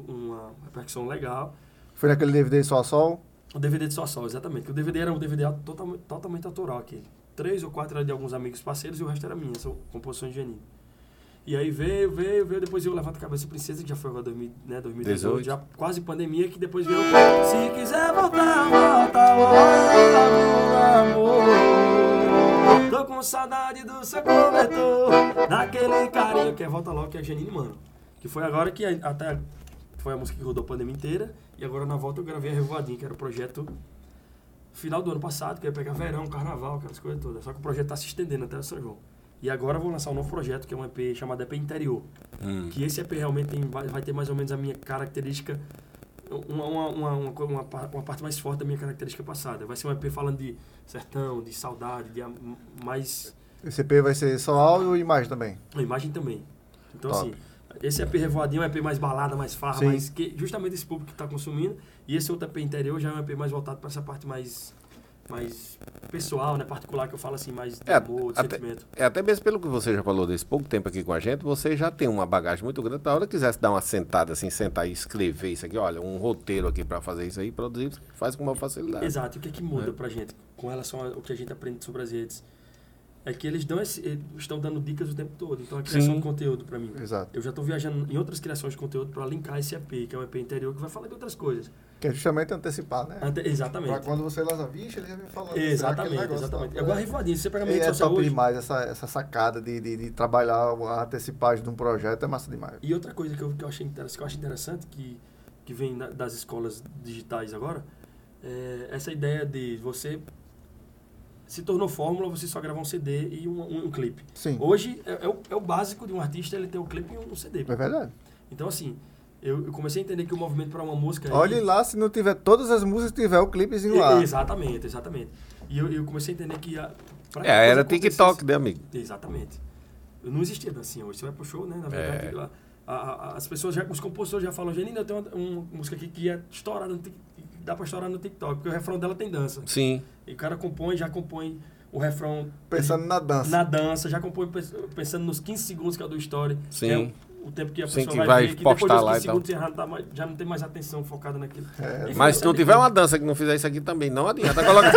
uma repercussão legal. Foi naquele DVD Sol a Sol? O DVD de Sol a Sol, exatamente. Porque o DVD era um DVD totalmente autoral aquele. 3 ou 4 eram de alguns amigos parceiros e o resto era minha, são composições de Gianinni. E aí veio, depois eu Levanto a Cabeça Princesa, que já foi agora 2018, já quase pandemia, que depois veio... Se quiser voltar, volta, volta, meu amor. Tô com saudade do seu cobertor, daquele carinho que é Volta Logo, que é Gianinni, mano. Que foi agora que até... Foi a música que rodou a pandemia inteira. E agora na volta eu gravei a Revoadinha, que era o projeto final do ano passado, que ia pegar verão, carnaval, aquelas coisas todas. Só que o projeto tá se estendendo até São João. E agora eu vou lançar um novo projeto, que é um EP chamado EP Interior. Que esse EP realmente vai ter mais ou menos a minha característica uma parte mais forte da minha característica passada. Vai ser um EP falando de sertão, de saudade, de mais... Esse EP vai ser só áudio e imagem também? A imagem também. Então, top. Assim, esse EP Revoadinho é um EP mais balada, mais farra, mais que justamente esse público que está consumindo. E esse outro EP Interior já é um EP mais voltado para essa parte mais pessoal, né? Particular, que eu falo assim, mais de amor, de sentimento. Até mesmo pelo que você já falou desse pouco tempo aqui com a gente, você já tem uma bagagem muito grande. Na hora que quisesse dar uma sentada, assim, sentar e escrever isso aqui, olha, um roteiro aqui para fazer isso aí, produzir, faz com uma facilidade. Exato. E o que é que muda pra gente com relação ao que a gente aprende sobre as redes? É que eles estão dando dicas o tempo todo. Então, a criação de conteúdo para mim. Exato. Eu já estou viajando em outras criações de conteúdo para linkar esse EP, que é um EP Interior, que vai falar de outras coisas. Que é justamente antecipar, né? Exatamente. Para quando você lança, vixe, ele já vem falando. Exatamente. Agora, Revoadinho, você pega a minha social hoje... É top demais essa sacada de trabalhar a antecipagem de um projeto, é massa demais. E outra coisa que eu achei interessante, que vem das escolas digitais agora, é essa ideia de você... Se tornou fórmula, você só gravar um CD e um clipe. Sim. Hoje, é o básico de um artista, ele ter um clipe e um CD. É verdade. Então, assim, eu comecei a entender que o movimento para uma música... Olha é... lá, se não tiver todas as músicas, tiver o clipezinho lá. Exatamente. E eu comecei a entender que... era TikTok, né, amigo? Exatamente. Não existia dancinha hoje. Você vai pro show, né? Na verdade, as pessoas já... Os compositores já falam, Gianinni, eu tenho uma música aqui que é estourada no TikTok. Dá pra estourar no TikTok, porque o refrão dela tem dança. Sim. E o cara já compõe o refrão... Pensando na dança. Na dança, já compõe pensando nos 15 segundos que é do story. Sim. É o tempo que a pessoa vai ver, que depois dos 15 segundos já não tem mais atenção focada naquilo. É, mas se tu tiver uma dança que não fizer isso aqui também, não adianta. Coloca...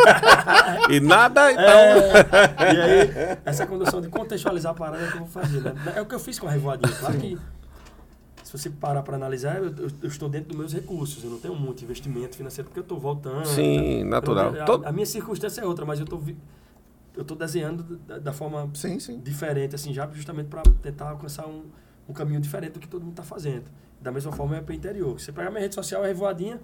e nada, então... E aí, essa condução de contextualizar a parada é o que eu vou fazer, né? É o que eu fiz com a Revoadinha, claro. Sim. Que... Se você parar para analisar, eu estou dentro dos meus recursos. Eu não tenho muito investimento financeiro, porque eu estou voltando. Sim, natural. A minha circunstância é outra, mas eu estou desenhando da forma diferente, assim, já justamente para tentar alcançar um caminho diferente do que todo mundo está fazendo. Da mesma forma, é para o interior. Você pega minha rede social, é Revoadinha,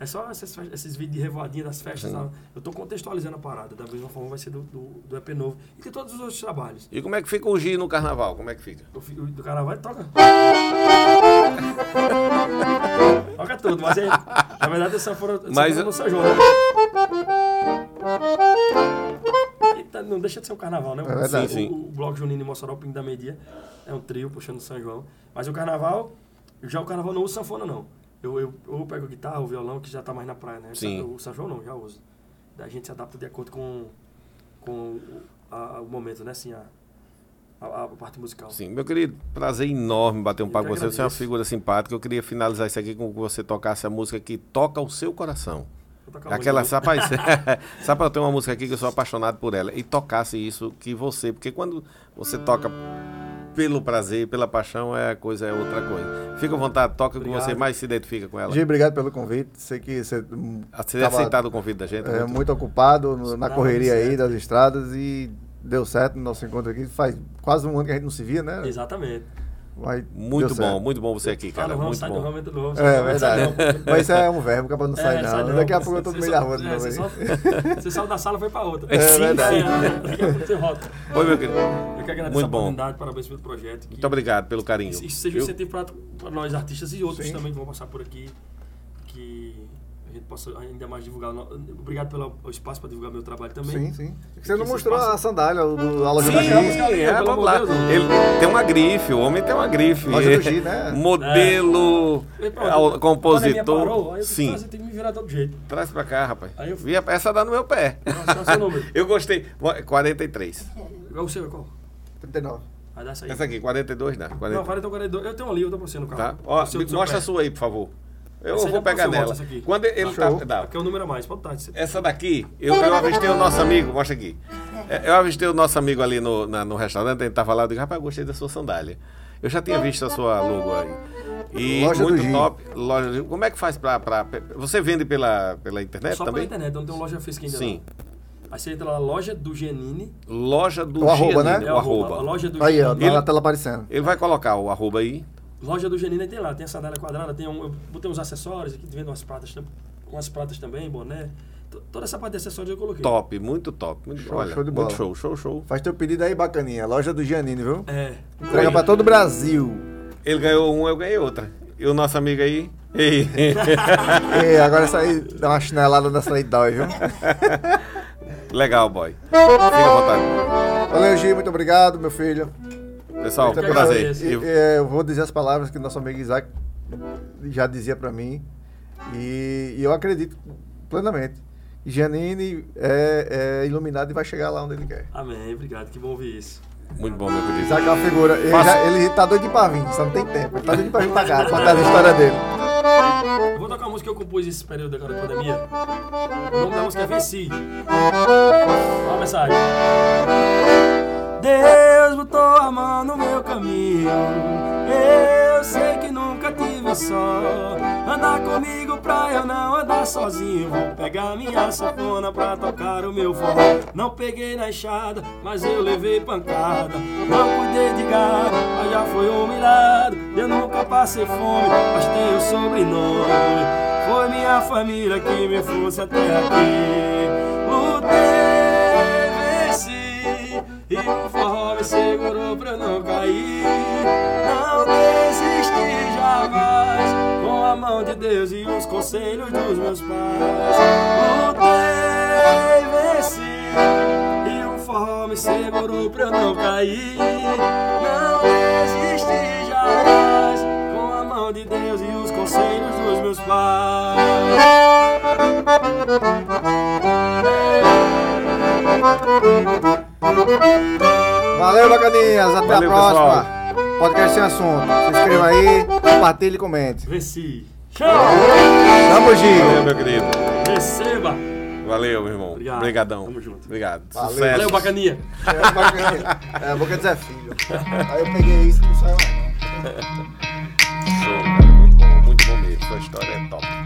é só esses vídeos de Revoadinha das festas. Tá? Eu estou contextualizando a parada. Da mesma forma, vai ser do EP novo. E tem todos os outros trabalhos. E como é que fica o Gi no carnaval? Como é que fica? O do carnaval toca... Toca tudo, mas aí, na verdade eu só sou jovem. Eita, não deixa de ser o carnaval, né? É verdade, o bloco Junino e Mossoró, o Pingo da Meia-Dia, é um trio puxando o São João. Mas o carnaval não usa sanfona, não. Eu pego a guitarra, o violão, que já tá mais na praia, né? Sim. O São João não, já uso. Daí a gente se adapta de acordo com o momento, né? Assim, a parte musical. Sim, meu querido, prazer enorme bater um papo com você. Agradeço. Você é uma figura simpática. Eu queria finalizar isso aqui com que você tocasse a música que toca o seu coração. Aquela, rapaz, sabe, eu tenho uma música aqui que eu sou apaixonado por ela. E tocasse isso que você... Porque quando você toca pelo prazer, pela paixão, é outra coisa. Fica à vontade, toca o que você mais se identifica com ela. Gi, obrigado pelo convite. Sei que você ter aceitado o convite da gente. É muito ocupado na correria aí das estradas e... Deu certo no nosso encontro aqui. Faz quase um ano que a gente não se via, né? Exatamente. Mas muito bom você aqui, cara. Não sai do ramo, entra do ramo. É verdade. Mas isso é um verbo, acaba não sai não. Daqui a pouco eu tô no meio da rua de novo. Você saiu da sala e foi pra outra. É verdade. Daqui a pouco você volta. Oi, meu querido. Eu que agradeço a oportunidade, parabéns pelo projeto. Muito obrigado pelo carinho. Isso seja um incentivo pra nós artistas e outros também que vão passar por aqui. Que... a gente possa ainda mais divulgar. Obrigado pelo espaço para divulgar meu trabalho também. Sim, sim. Você não mostrou a sandália do Alojão da Cama? Vamos lá. Ele tem uma grife, o homem tem uma grife. Loja do Gi, né? Modelo, compositor. Parou, sim. Você tem que me virar de outro jeito. Traz para cá, rapaz. Essa dá no meu pé. Qual é o seu número? Eu gostei. 43. O seu é qual? 39. Vai dar essa aí. Essa aqui, 42 dá. 40. Não, 42. Eu tenho ali, eu dou para você no carro. Tá. Ó, mostra a sua aí, por favor. Eu vou pegar nela. Quando ele tá. Aqui é o número a mais, pode estar. Essa daqui, eu avistei o nosso amigo, mostra aqui. Eu avistei o nosso amigo ali no restaurante, ele tava lá, eu digo, rapaz, gostei da sua sandália. Eu já tinha visto a sua logo aí. E loja muito top. Loja do Gi. Como é que faz pra. Você vende pela internet só também? Só pela internet, não tem uma loja física ainda. Sim. Não. Aí você entra lá, Loja do Gianinni. Loja do Gianinni. O arroba, né? É o arroba. A loja do aí, ó, tá na tela aparecendo. Ele vai colocar o arroba aí. Loja do Gianinni tem lá, tem a sandália quadrada, eu botei uns acessórios aqui, vendo umas pratas também, boné. Toda essa parte de acessórios eu coloquei. Top, muito top. Muito show, olha, show de bola. Muito show. Faz teu pedido aí, bacaninha. Loja do Gianinni, viu? É. Entrega pra todo o Brasil. Ele ganhou uma, eu ganhei outra. E o nosso amigo aí... Ei. Ei, agora essa aí dá uma chinelada nessa aí dói, viu? Legal, boy. Fica à vontade. Valeu, Gi, muito obrigado, meu filho. Pessoal, muito prazer. Eu vou dizer as palavras que nosso amigo Isaac já dizia pra mim. E eu acredito plenamente. Gianinni é iluminado e vai chegar lá onde ele quer. Amém, obrigado, que bom ouvir isso. Muito bom, meu querido. Isaac é uma figura. Ele tá doido pra vir, só não tem tempo. Ele tá doido pra vir pra cá, contar a história dele. Vou tocar uma música que eu compus nesse período da pandemia. O nome da música é Venci. Olha a mensagem. Deus botou a mão no meu caminho. Eu sei que nunca tive só. Andar comigo pra eu não andar sozinho. Vou pegar minha sanfona pra tocar o meu forró. Não peguei na enxada, mas eu levei pancada. Não cuidei de gado, mas já foi humilhado. Eu nunca passei fome, mas tenho sobrenome. Foi minha família que me fosse até aqui. Lutei, venci, e o forró me segurou pra eu não cair. Não desisti jamais, com a mão de Deus e os conselhos dos meus pais. Lutei, venci, e o forró me segurou pra eu não cair. Não desisti jamais, com a mão de Deus e os conselhos dos meus pais. Valeu, bacaninhas, até a próxima, pessoal. Podcast sem assunto. Se inscreva aí, compartilhe e comente. Venci. Show! Tamo junto. Valeu, meu querido. Receba. Valeu, meu irmão. Obrigado. Obrigadão. Tamo junto. Obrigado. Valeu. Sucesso. Valeu, bacaninha. É, bacaninha. É, boca de Zé Filho. Aí eu peguei isso e não saiu mais. Show, cara. Muito bom mesmo. Sua história é top.